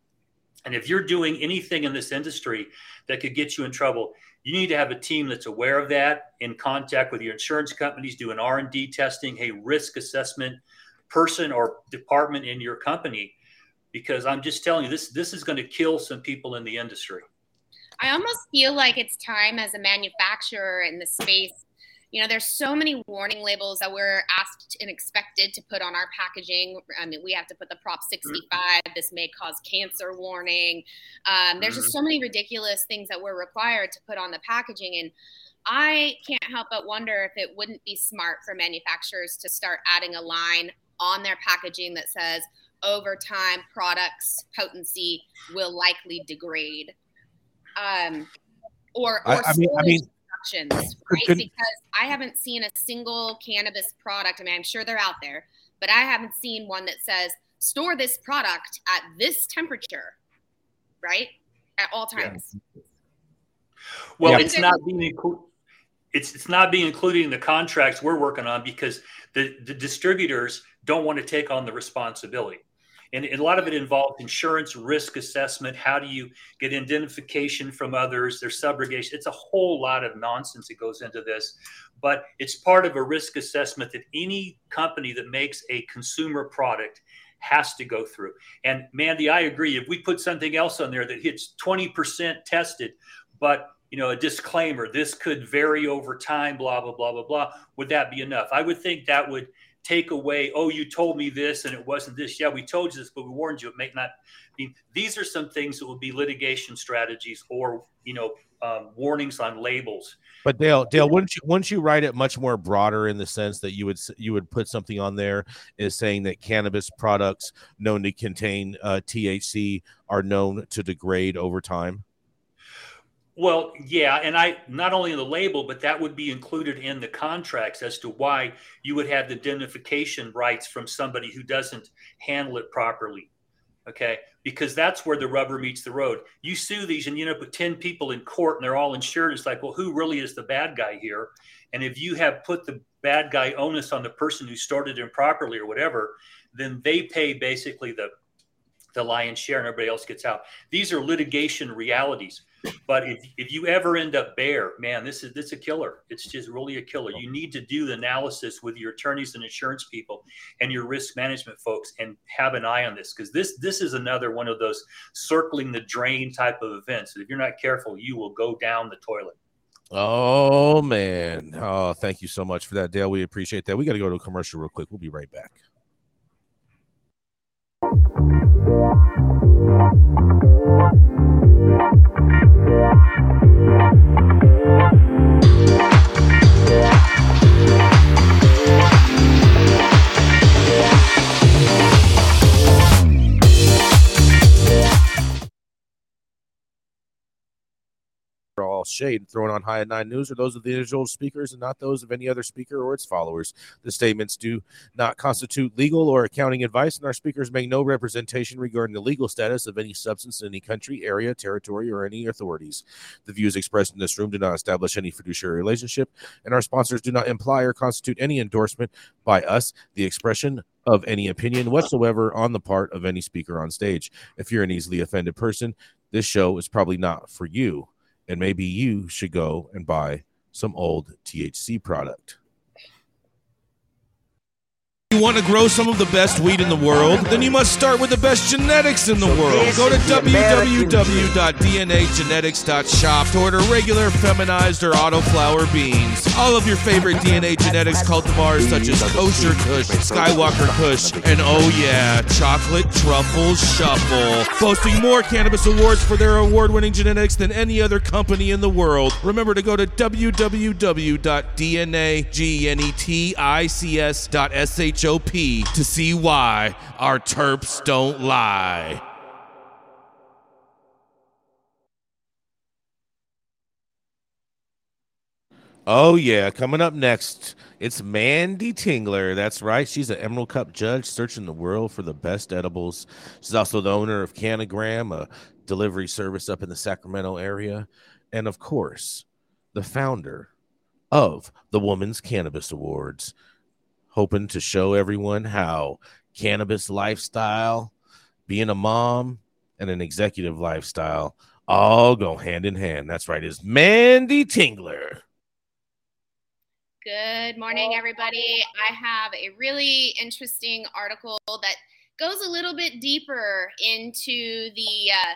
And if you're doing anything in this industry that could get you in trouble, you need to have a team that's aware of that, in contact with your insurance companies, do an R and D testing, a risk assessment person or department in your company. Because I'm just telling you, this this is going to kill some people in the industry. I almost feel like it's time as a manufacturer in the space. You know, there's so many warning labels that we're asked and expected to put on our packaging. I mean, we have to put the Prop sixty-five, mm-hmm. this may cause cancer warning. Um, there's mm-hmm. just so many ridiculous things that we're required to put on the packaging. And I can't help but wonder if it wouldn't be smart for manufacturers to start adding a line on their packaging that says, over time, products potency will likely degrade, um, or, or I, I mean, I mean, instructions, right? Could, because I haven't seen a single cannabis product. I mean, I'm sure they're out there, but I haven't seen one that says store this product at this temperature, right, at all times. Yeah. Well, yeah. it's not being included. It's it's not being included in the contracts we're working on because the, the distributors don't want to take on the responsibility. And, and a lot of it involves insurance, risk assessment. How do you get identification from others? There's subrogation. It's a whole lot of nonsense that goes into this. But it's part of a risk assessment that any company that makes a consumer product has to go through. And, Manndie, I agree. If we put something else on there that hits twenty percent tested, but you know, a disclaimer, this could vary over time, blah, blah, blah, blah, blah. Would that be enough? I would think that would take away, oh, you told me this and it wasn't this. Yeah, we told you this, but we warned you. It may not be. These are some things that will be litigation strategies or, you know, um, warnings on labels. But Dale, Dale, wouldn't you, wouldn't you write it much more broader in the sense that you would you would put something on there is saying that cannabis products known to contain uh, T H C are known to degrade over time? Well, yeah, and I not only in the label, but that would be included in the contracts as to why you would have the identification rights from somebody who doesn't handle it properly, okay? Because that's where the rubber meets the road. You sue these and you end up with ten people in court and they're all insured. It's like, well, who really is the bad guy here? And if you have put the bad guy onus on the person who started improperly or whatever, then they pay basically the, the lion's share and everybody else gets out. These are litigation realities. But if, if you ever end up bare, man, this is this is a killer. It's just really a killer. You need to do the analysis with your attorneys and insurance people and your risk management folks and have an eye on this because this this is another one of those circling the drain type of events. If you're not careful, you will go down the toilet. Oh, man. Oh, thank you so much for that, Dale. We appreciate that. We got to go to a commercial real quick. We'll be right back. All shade thrown on High at nine News are those of the individual speakers and not those of any other speaker or its followers. The statements do not constitute legal or accounting advice, and our speakers make no representation regarding the legal status of any substance in any country, area, territory, or any authorities. The views expressed in this room do not establish any fiduciary relationship, and our sponsors do not imply or constitute any endorsement by us, the expression of any opinion whatsoever on the part of any speaker on stage. If you're an easily offended person, this show is probably not for you. And maybe you should go and buy some old T H C product. You want to grow some of the best weed in the world? Then you must start with the best genetics in the world. Go to w w w dot d n a genetics dot shop to order regular, feminized, or autoflower beans. All of your favorite D N A genetics cultivars such as Kosher Kush, Skywalker Kush, and oh yeah, Chocolate Truffle Shuffle. Boasting more cannabis awards for their award-winning genetics than any other company in the world. Remember to go to w w w dot d n a genetics dot shop to see why our terps don't lie. Oh, yeah. Coming up next, it's Manndie Tingler. That's right. She's an Emerald Cup judge searching the world for the best edibles. She's also the owner of Canagram, a delivery service up in the Sacramento area. And, of course, the founder of the Woman's Cannabis Awards, hoping to show everyone how cannabis lifestyle, being a mom, and an executive lifestyle all go hand in hand. That's right. It's Manndie Tingler. Good morning, everybody. I have a really interesting article that goes a little bit deeper into the uh,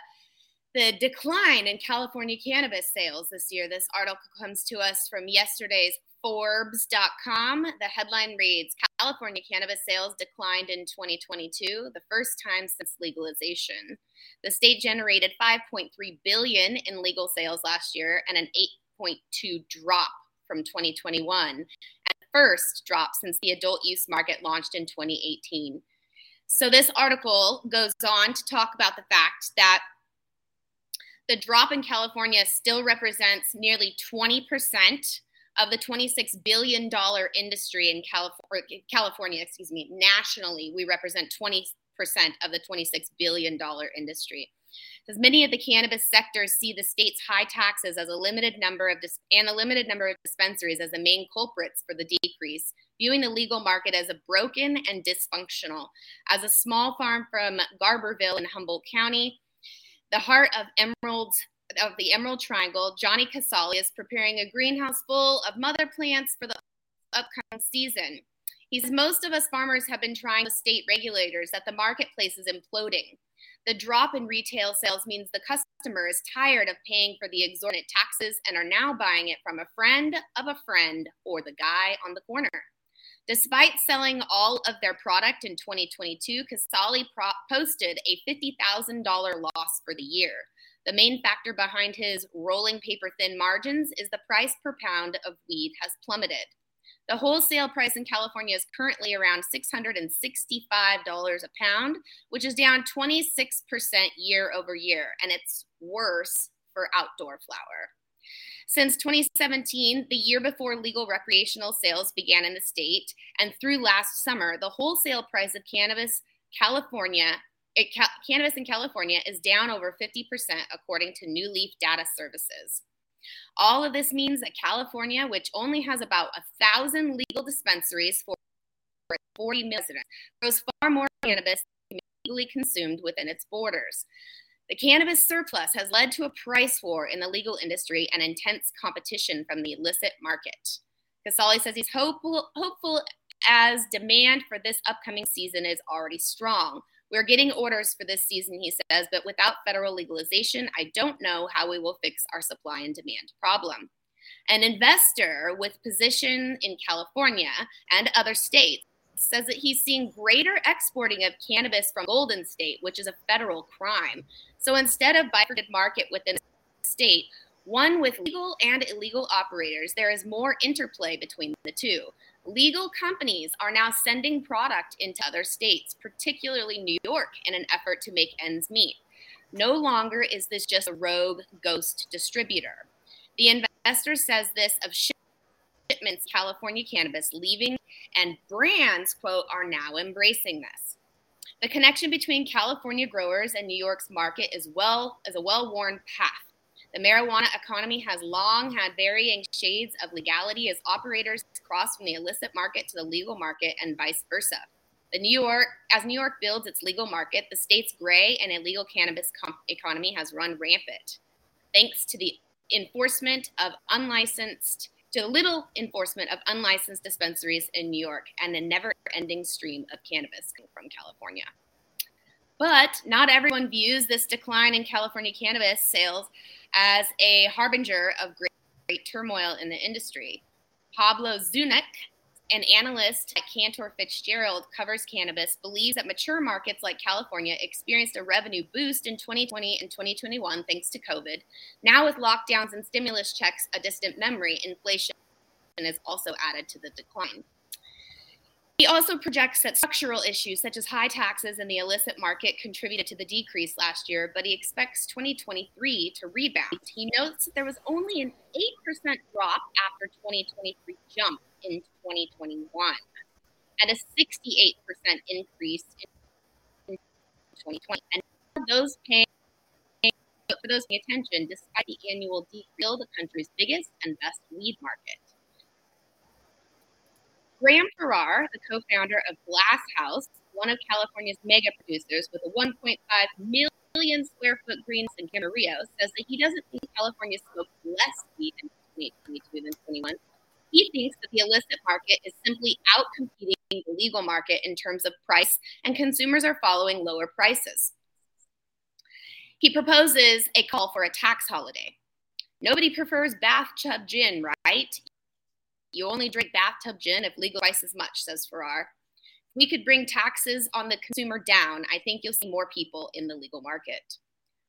the decline in California cannabis sales this year. This article comes to us from yesterday's Forbes dot com. The headline reads, California cannabis sales declined in twenty twenty-two, the first time since legalization. The state generated five point three billion dollars in legal sales last year and an eight point two percent drop from twenty twenty-one, and first drop since the adult use market launched in twenty eighteen. So this article goes on to talk about the fact that the drop in California still represents nearly twenty percent of the twenty-six billion dollars industry in California, California, excuse me, nationally, we represent twenty percent of the twenty-six billion dollars industry. As many of the cannabis sectors see the state's high taxes as a limited number of dis- and a limited number of dispensaries as the main culprits for the decrease, viewing the legal market as a broken and dysfunctional. As a small farm from Garberville in Humboldt County, the heart of Emerald's of the Emerald Triangle, Johnny Casali is preparing a greenhouse full of mother plants for the upcoming season. He says most of us farmers have been trying to state regulators that the marketplace is imploding. The drop in retail sales means the customer is tired of paying for the exorbitant taxes and are now buying it from a friend of a friend or the guy on the corner. Despite selling all of their product in twenty twenty-two, Casali pro- posted a fifty thousand dollars loss for the year. The main factor behind his rolling paper-thin margins is the price per pound of weed has plummeted. The wholesale price in California is currently around six hundred sixty-five dollars a pound, which is down twenty-six percent year over year, and it's worse for outdoor flower. Since twenty seventeen, the year before legal recreational sales began in the state, and through last summer, the wholesale price of cannabis California it, ca- cannabis in California is down over fifty percent, according to New Leaf Data Services. All of this means that California, which only has about one thousand legal dispensaries for forty million residents, grows far more cannabis than legally consumed within its borders. The cannabis surplus has led to a price war in the legal industry and intense competition from the illicit market. Casali says he's hopeful, hopeful as demand for this upcoming season is already strong. We're getting orders for this season, he says, but without federal legalization, I don't know how we will fix our supply and demand problem. An investor with position in California and other states says that he's seeing greater exporting of cannabis from Golden State, which is a federal crime. So instead of bifurcated market within the state, one with legal and illegal operators, there is more interplay between the two. Legal companies are now sending product into other states, particularly New York, in an effort to make ends meet. No longer is this just a rogue ghost distributor. The investor says this of shipments of California cannabis leaving, and brands, quote, are now embracing this. The connection between California growers and New York's market is well is a well-worn path. The marijuana economy has long had varying shades of legality as operators cross from the illicit market to the legal market and vice versa. The New York, as New York builds its legal market, the state's gray and illegal cannabis com- economy has run rampant, thanks to the enforcement of unlicensed, to the little enforcement of unlicensed dispensaries in New York and a never-ending stream of cannabis from California. But not everyone views this decline in California cannabis sales as a harbinger of great, great turmoil in the industry. Pablo Zunik, an analyst at Cantor Fitzgerald, covers cannabis, believes that mature markets like California experienced a revenue boost in twenty twenty and twenty twenty-one thanks to COVID. Now with lockdowns and stimulus checks a distant memory, inflation is also added to the decline. He also projects that structural issues such as high taxes and the illicit market contributed to the decrease last year, but he expects twenty twenty-three to rebound. He notes that there was only an eight percent drop after twenty twenty-three jump in twenty twenty-one and a sixty-eight percent increase in twenty twenty. And for those paying, for those paying attention, despite the annual decrease, still the country's biggest and best weed market. Graham Farrar, the co-founder of Glass House, one of California's mega producers with a one point five million square foot greenhouse in Camarillo, says that he doesn't think California smoked less weed in twenty twenty-two than twenty-one. He thinks that the illicit market is simply outcompeting the legal market in terms of price, and consumers are following lower prices. He proposes a call for a tax holiday. Nobody prefers bathtub gin, right? You only drink bathtub gin if legal twice as much, says Farrar. If we could bring taxes on the consumer down, I think you'll see more people in the legal market.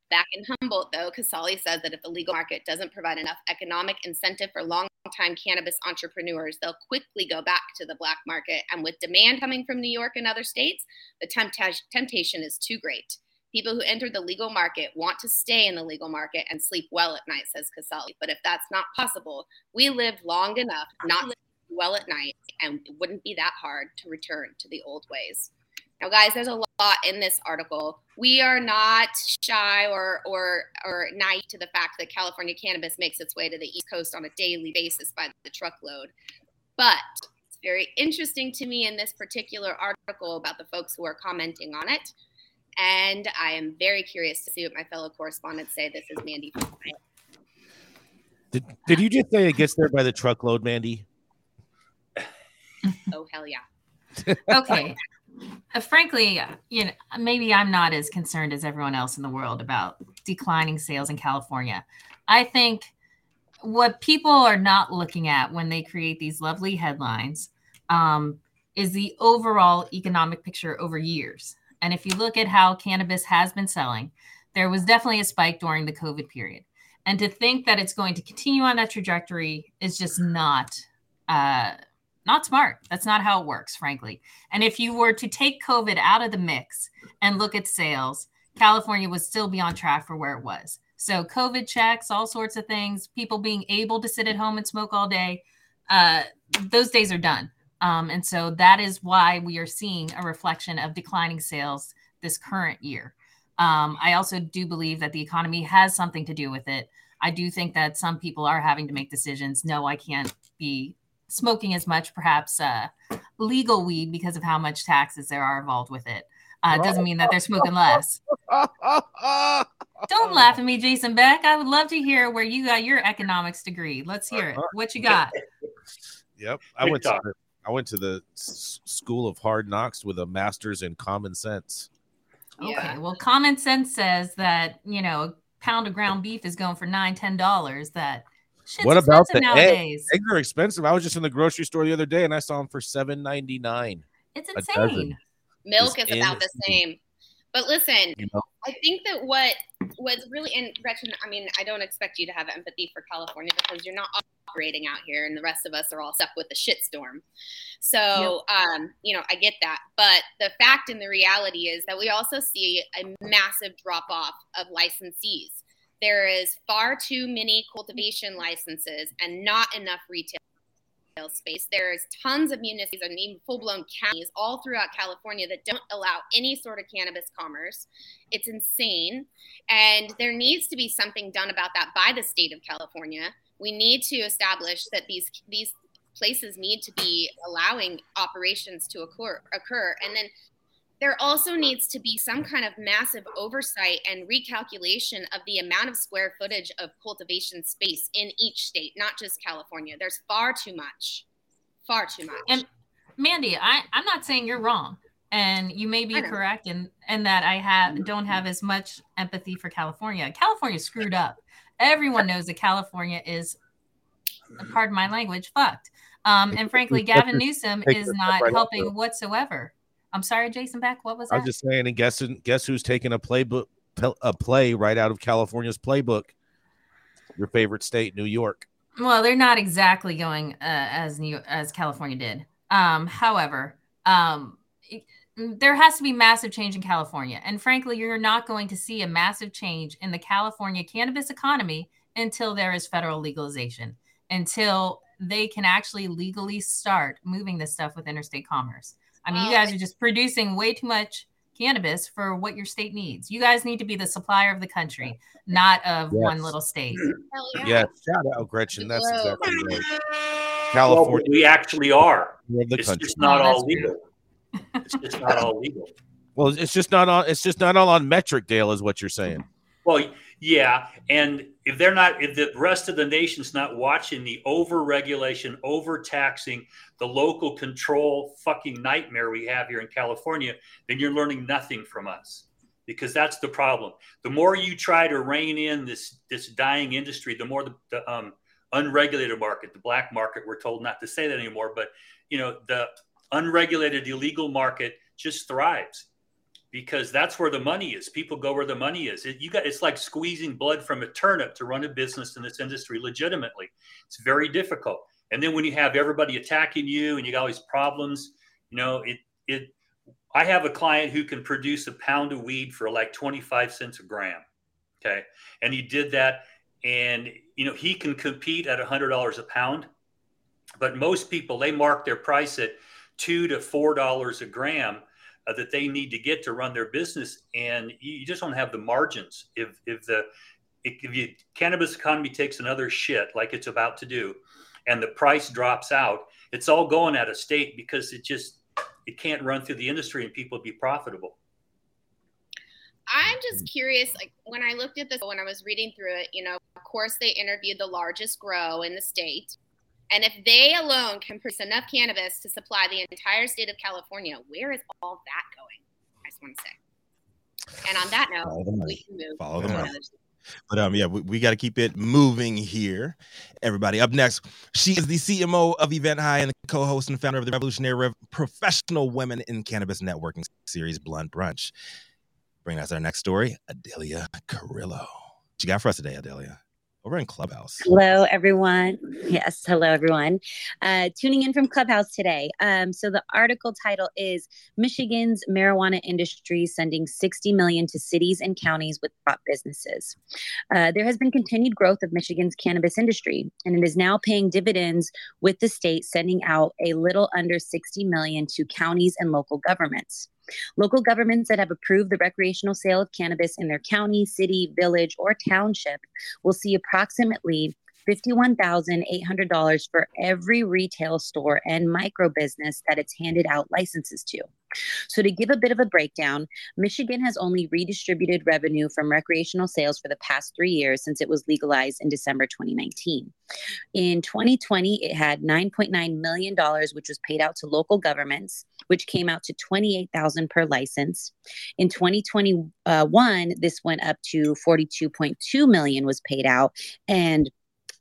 Back in Humboldt, though, Casali says that if the legal market doesn't provide enough economic incentive for long-time cannabis entrepreneurs, they'll quickly go back to the black market. And with demand coming from New York and other states, the tempt- temptation is too great. People who enter the legal market want to stay in the legal market and sleep well at night, says Casali. But if that's not possible, we lived long enough not to sleep well at night, and it wouldn't be that hard to return to the old ways. Now, guys, there's a lot in this article. We are not shy or or or naive to the fact that California cannabis makes its way to the East Coast on a daily basis by the truckload. But it's very interesting to me in this particular article about the folks who are commenting on it. And I am very curious to see what my fellow correspondents say. This is Manndie. Did Did you just say it gets there by the truckload, Manndie? Oh, hell yeah. Okay. Uh, frankly, you know, maybe I'm not as concerned as everyone else in the world about declining sales in California. I think what people are not looking at when they create these lovely headlines um, is the overall economic picture over years. And if you look at how cannabis has been selling, there was definitely a spike during the COVID period. And to think that it's going to continue on that trajectory is just not uh, not smart. That's not how it works, frankly. And if you were to take COVID out of the mix and look at sales, California would still be on track for where it was. So COVID checks, all sorts of things, people being able to sit at home and smoke all day, uh, those days are done. Um, and so that is why we are seeing a reflection of declining sales this current year. Um, I also do believe that the economy has something to do with it. I do think that some people are having to make decisions. No, I can't be smoking as much, perhaps uh, legal weed because of how much taxes there are involved with it. Uh, it doesn't mean that they're smoking less. Don't laugh at me, Jason Beck. I would love to hear where you got your economics degree. Let's hear it. What you got? Yep. I would talk. I went to the School of Hard Knocks with a master's in common sense. Okay. Well, common sense says that, you know, a pound of ground beef is going for nine dollars, ten dollars. That shit's what about expensive the nowadays. Egg? Eggs are expensive. I was just in the grocery store the other day and I saw them for seven ninety-nine. It's insane. Milk it's is about insane. The same. But listen, you know? I think that what was really, and Gretchen, I mean, I don't expect you to have empathy for California because you're not operating out here and the rest of us are all stuck with the shitstorm. So, yep. um, you know, I get that. But the fact and the reality is that we also see a massive drop off of licensees. There is far too many cultivation licenses and not enough retail space. There's tons of municipalities and even full-blown counties all throughout California that don't allow any sort of cannabis commerce. It's insane. And there needs to be something done about that by the state of California. We need to establish that these these places need to be allowing operations to occur. occur. And then there also needs to be some kind of massive oversight and recalculation of the amount of square footage of cultivation space in each state, not just California. There's far too much, far too much. And Manndie, I, I'm not saying you're wrong, and you may be correct in, in that I have don't have as much empathy for California. California's screwed up. Everyone knows that California is, pardon my language, fucked. Um, and frankly, Gavin Newsom is not helping whatsoever. I'm sorry, Jason Beck. What was that? I was just saying, and guess, guess who's taking a playbook, a play right out of California's playbook? Your favorite state, New York. Well, they're not exactly going uh, as New as California did. Um, however, Um, it, there has to be massive change in California. And frankly, you're not going to see a massive change in the California cannabis economy until there is federal legalization, until they can actually legally start moving this stuff with interstate commerce. I mean, well, you guys are just producing way too much cannabis for what your state needs. You guys need to be the supplier of the country, not of yes. one little state. Yeah. yeah, shout out, Gretchen. That's exactly right. California. Well, we actually are. It's country. just not no, all legal. True. It's just not all legal. Well, it's just not all. It's just not all on metric, Dale, is what you're saying. Well, yeah, and if they're not, if the rest of the nation's not watching the over-regulation, over-taxing, the local control fucking nightmare we have here in California, then you're learning nothing from us, because that's the problem. The more you try to rein in this this dying industry, the more the, the um, unregulated market, the black market, we're told not to say that anymore, but you know, the unregulated illegal market just thrives. Because that's where the money is. People go where the money is. It, you got, it's like squeezing blood from a turnip to run a business in this industry legitimately. It's very difficult. And then when you have everybody attacking you and you got all these problems, you know, it. It. I have a client who can produce a pound of weed for like twenty-five cents a gram. Okay. And he did that. And, you know, he can compete at one hundred dollars a pound. But most people, they mark their price at two dollars to four dollars a gram that they need to get to run their business, and you just don't have the margins. If if the if the cannabis economy takes another shit like it's about to do, and the price drops out, it's all going out of state because it just it can't run through the industry and people be profitable. I'm just curious, like when I looked at this, when I was reading through it, you know, of course they interviewed the largest grow in the state. And if they alone can produce enough cannabis to supply the entire state of California, where is all that going? I just want to say. And on that note, follow them we can move. Follow them up. But um, yeah, we, we got to keep it moving here. Everybody, up next, she is the C M O of Event High and the co-host and founder of the revolutionary Rev- Professional Women in Cannabis Networking series, Blunt Brunch. Bring us our next story, Adelia Carrillo. What you got for us today, Adelia? Over in Clubhouse. Hello, everyone. Yes. Hello, everyone. Uh, tuning in from Clubhouse today. Um, so the article title is Michigan's marijuana industry sending sixty million dollars to cities and counties with top businesses. Uh, there has been continued growth of Michigan's cannabis industry, and it is now paying dividends with the state sending out a little under sixty million dollars to counties and local governments. Local governments that have approved the recreational sale of cannabis in their county, city, village, or township will see approximately fifty-one thousand eight hundred dollars for every retail store and micro business that it's handed out licenses to. So to give a bit of a breakdown, Michigan has only redistributed revenue from recreational sales for the past three years since it was legalized in December twenty nineteen. In twenty twenty, it had nine point nine million dollars, which was paid out to local governments, which came out to twenty-eight thousand dollars per license. In twenty twenty-one, this went up to forty-two point two million dollars was paid out, and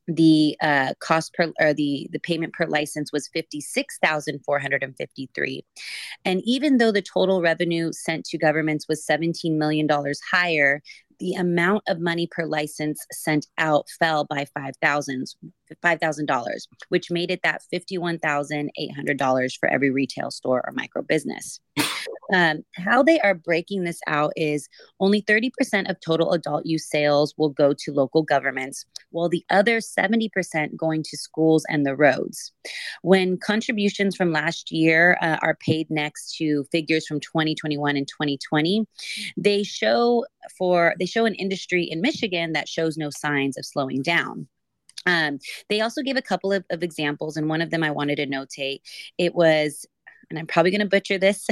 the uh, cost per or the, the payment per license was fifty-six thousand four hundred fifty-three dollars. And even though the total revenue sent to governments was seventeen million dollars higher, the amount of money per license sent out fell by five thousand dollars, which made it that fifty-one thousand eight hundred dollars for every retail store or micro business. Um, how they are breaking this out is only thirty percent of total adult use sales will go to local governments, while the other seventy percent going to schools and the roads. When contributions from last year uh, are paid next to figures from twenty twenty-one and twenty twenty, they show for they show an industry in Michigan that shows no signs of slowing down. Um, they also gave a couple of, of examples, and one of them I wanted to notate. It was, and I'm probably going to butcher this,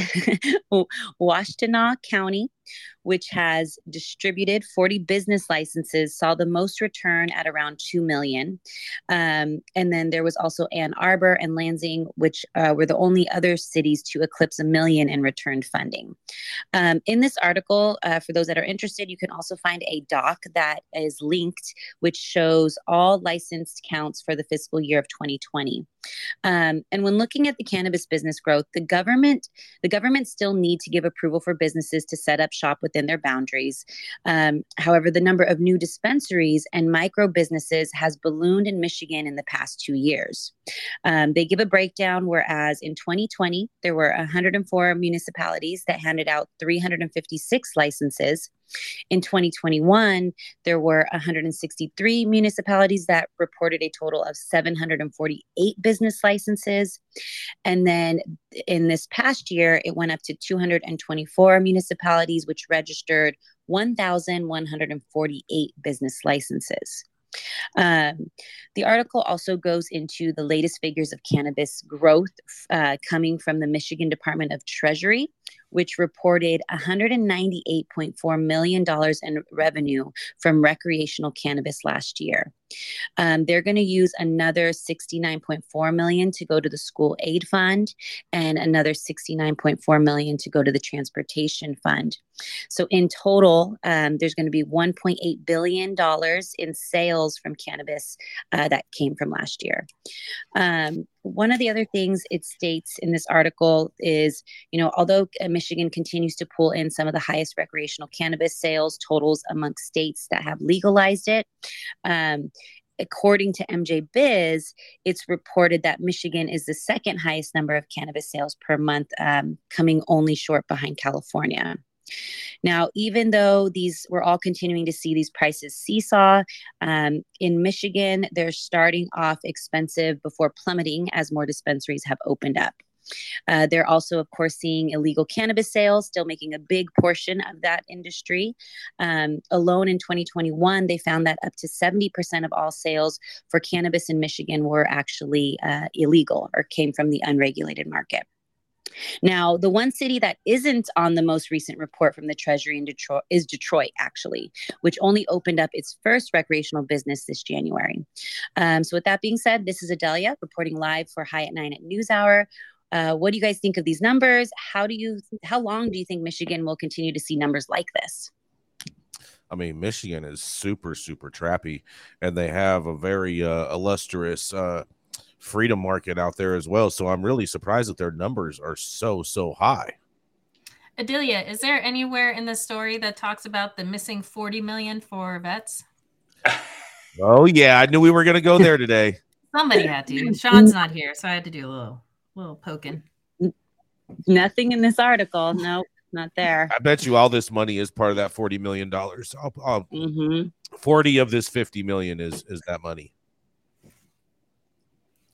Washtenaw County, which has distributed forty business licenses, saw the most return at around two million dollars. Um, and then there was also Ann Arbor and Lansing, which uh, were the only other cities to eclipse a million in returned funding. Um, in this article, uh, for those that are interested, you can also find a doc that is linked, which shows all licensed counts for the fiscal year of twenty twenty. Um, and when looking at the cannabis business growth, the government, the government still need to give approval for businesses to set up shop within their boundaries. Um, however, the number of new dispensaries and micro businesses has ballooned in Michigan in the past two years. Um, they give a breakdown, whereas in twenty twenty, there were one hundred four municipalities that handed out three hundred fifty-six licenses. In twenty twenty-one, there were one hundred sixty-three municipalities that reported a total of seven hundred forty-eight business licenses. And then in this past year, it went up to two hundred twenty-four municipalities, which registered one thousand one hundred forty-eight business licenses. Um, the article also goes into the latest figures of cannabis growth uh, coming from the Michigan Department of Treasury, which reported one hundred ninety-eight point four million dollars in revenue from recreational cannabis last year. Um, they're going to use another sixty-nine point four million dollars to go to the school aid fund and another sixty-nine point four million dollars to go to the transportation fund. So in total, um, there's going to be one point eight billion dollars in sales from cannabis uh, that came from last year. Um, one of the other things it states in this article is, you know, although Michigan continues to pull in some of the highest recreational cannabis sales totals amongst states that have legalized it, um, according to M J Biz, it's reported that Michigan is the second highest number of cannabis sales per month, um, coming only short behind California. Now, even though these, we're all continuing to see these prices seesaw, um, in Michigan, they're starting off expensive before plummeting as more dispensaries have opened up. Uh, they're also, of course, seeing illegal cannabis sales, still making a big portion of that industry. Um, alone in twenty twenty-one, they found that up to seventy percent of all sales for cannabis in Michigan were actually uh, illegal or came from the unregulated market. Now, the one city that isn't on the most recent report from the Treasury in Detroit is Detroit, actually, which only opened up its first recreational business this January. Um, so with that being said, this is Adelia reporting live for High at nine at News Hour. Uh, what do you guys think of these numbers? How do you, how long do you think Michigan will continue to see numbers like this? I mean, Michigan is super, super trappy, and they have a very uh, illustrious uh, freedom market out there as well. So I'm really surprised that their numbers are so, so high. Adelia, is there anywhere in the story that talks about the missing forty million dollars for vets? Oh, yeah. I knew we were going to go there today. Somebody had to. Sean's not here, so I had to do a little, little poking. Nothing in this article. Nope. Not there. I bet you all this money is part of that forty million dollars. I'll, I'll, mm-hmm. forty of this fifty million dollars is, is that money.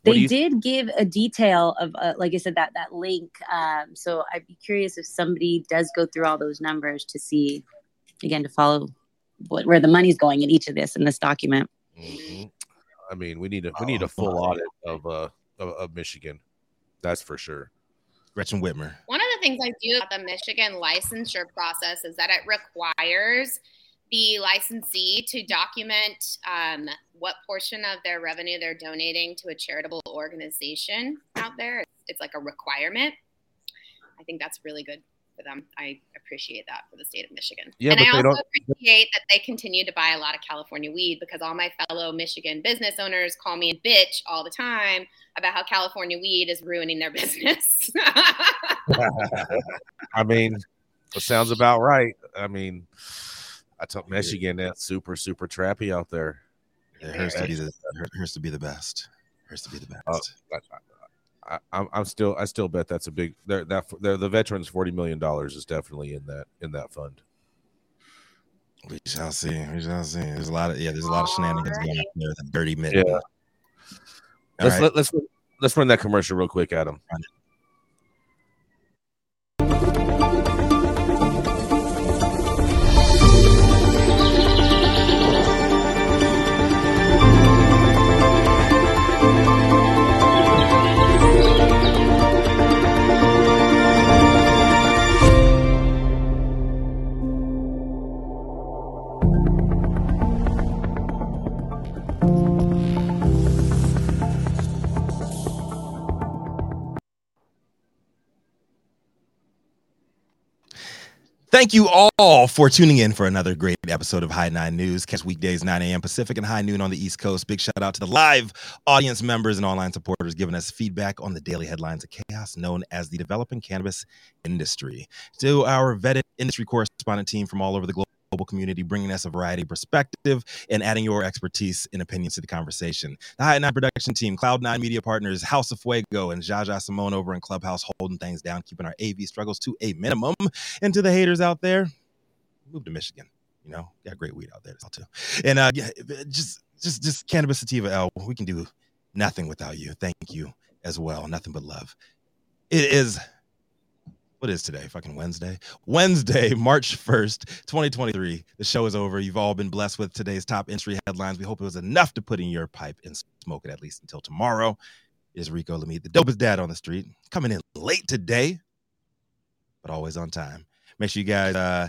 What they did th- give a detail of, uh, like I said, that that link. Um, so I'd be curious if somebody does go through all those numbers to see, again, to follow what, where the money's going in each of this in this document. Mm-hmm. I mean, we need a we need oh, a full God. audit of uh of, of Michigan, that's for sure. Gretchen Whitmer. One of the things I do about the Michigan licensure process is that it requires the licensee to document um, what portion of their revenue they're donating to a charitable organization out there. It's like a requirement. I think that's really good for them. I appreciate that for the state of Michigan. Yeah, and I also don't... appreciate that they continue to buy a lot of California weed, because all my fellow Michigan business owners call me a bitch all the time about how California weed is ruining their business. I mean, it sounds about right. I mean... I took Michigan, that's super, super trappy out there. Yeah, hers, to be the, hers to be the best. Hers to be the best. Uh, I, I, I'm still, I still bet that's a big. They're, that they're, the veterans' forty million dollars is definitely in that in that fund. We shall see. We shall see. There's a lot of yeah. There's a lot of shenanigans going on there. The dirty mid. Yeah. Let's right. let, let's let's run that commercial real quick, Adam. Thank you all for tuning in for another great episode of High At nine News. Catch weekdays nine a.m. Pacific and high noon on the East Coast. Big shout out to the live audience members and online supporters giving us feedback on the daily headlines of chaos known as the developing cannabis industry. To our vetted industry correspondent team from all over the globe. Global community, bringing us a variety of perspective and adding your expertise and opinions to the conversation. The High at nine production team, Cloud nine Media Partners, House of Fuego, and Jaja Simone over in Clubhouse holding things down, keeping our A V struggles to a minimum. And to the haters out there, move to Michigan. You know, got great weed out there as well too. And uh, just, just, just cannabis sativa L. We can do nothing without you. Thank you as well. Nothing but love. It is. What is today? Fucking Wednesday. Wednesday, March first, twenty twenty-three. The show is over. You've all been blessed with today's top industry headlines. We hope it was enough to put in your pipe and smoke it at least until tomorrow. Is Rico Lamitte, the dopest dad on the street, coming in late today, but always on time. Make sure you guys uh,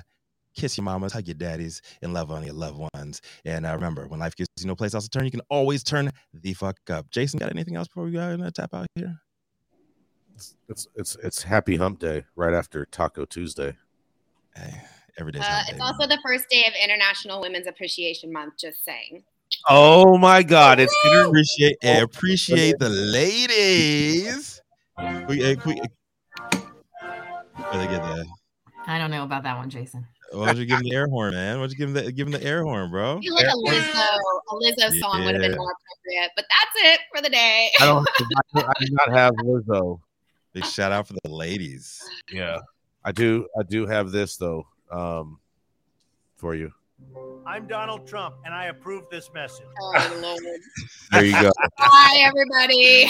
kiss your mamas, hug your daddies, and love on your loved ones. And uh, remember, when life gives you no place else to turn, you can always turn the fuck up. Jason, got anything else before we uh, tap out here? It's it's it's Happy Hump Day right after Taco Tuesday. Hey, every day. Uh, it's also the first day of International Women's Appreciation Month. Just saying. Oh my God! It's inter- appreciate appreciate the ladies. We, we, where they get that? I don't know about that one, Jason. Why don't you give him the air horn, man? Why don't you give him the give him the air horn, bro? You like a Lizzo, a Lizzo song yeah. would have been more appropriate, but that's it for the day. I don't. I do not have Lizzo. Big shout out for the ladies. Yeah, I do. I do have this though, um, for you. I'm Donald Trump, and I approve this message. Oh Lord! There you go. Bye, everybody.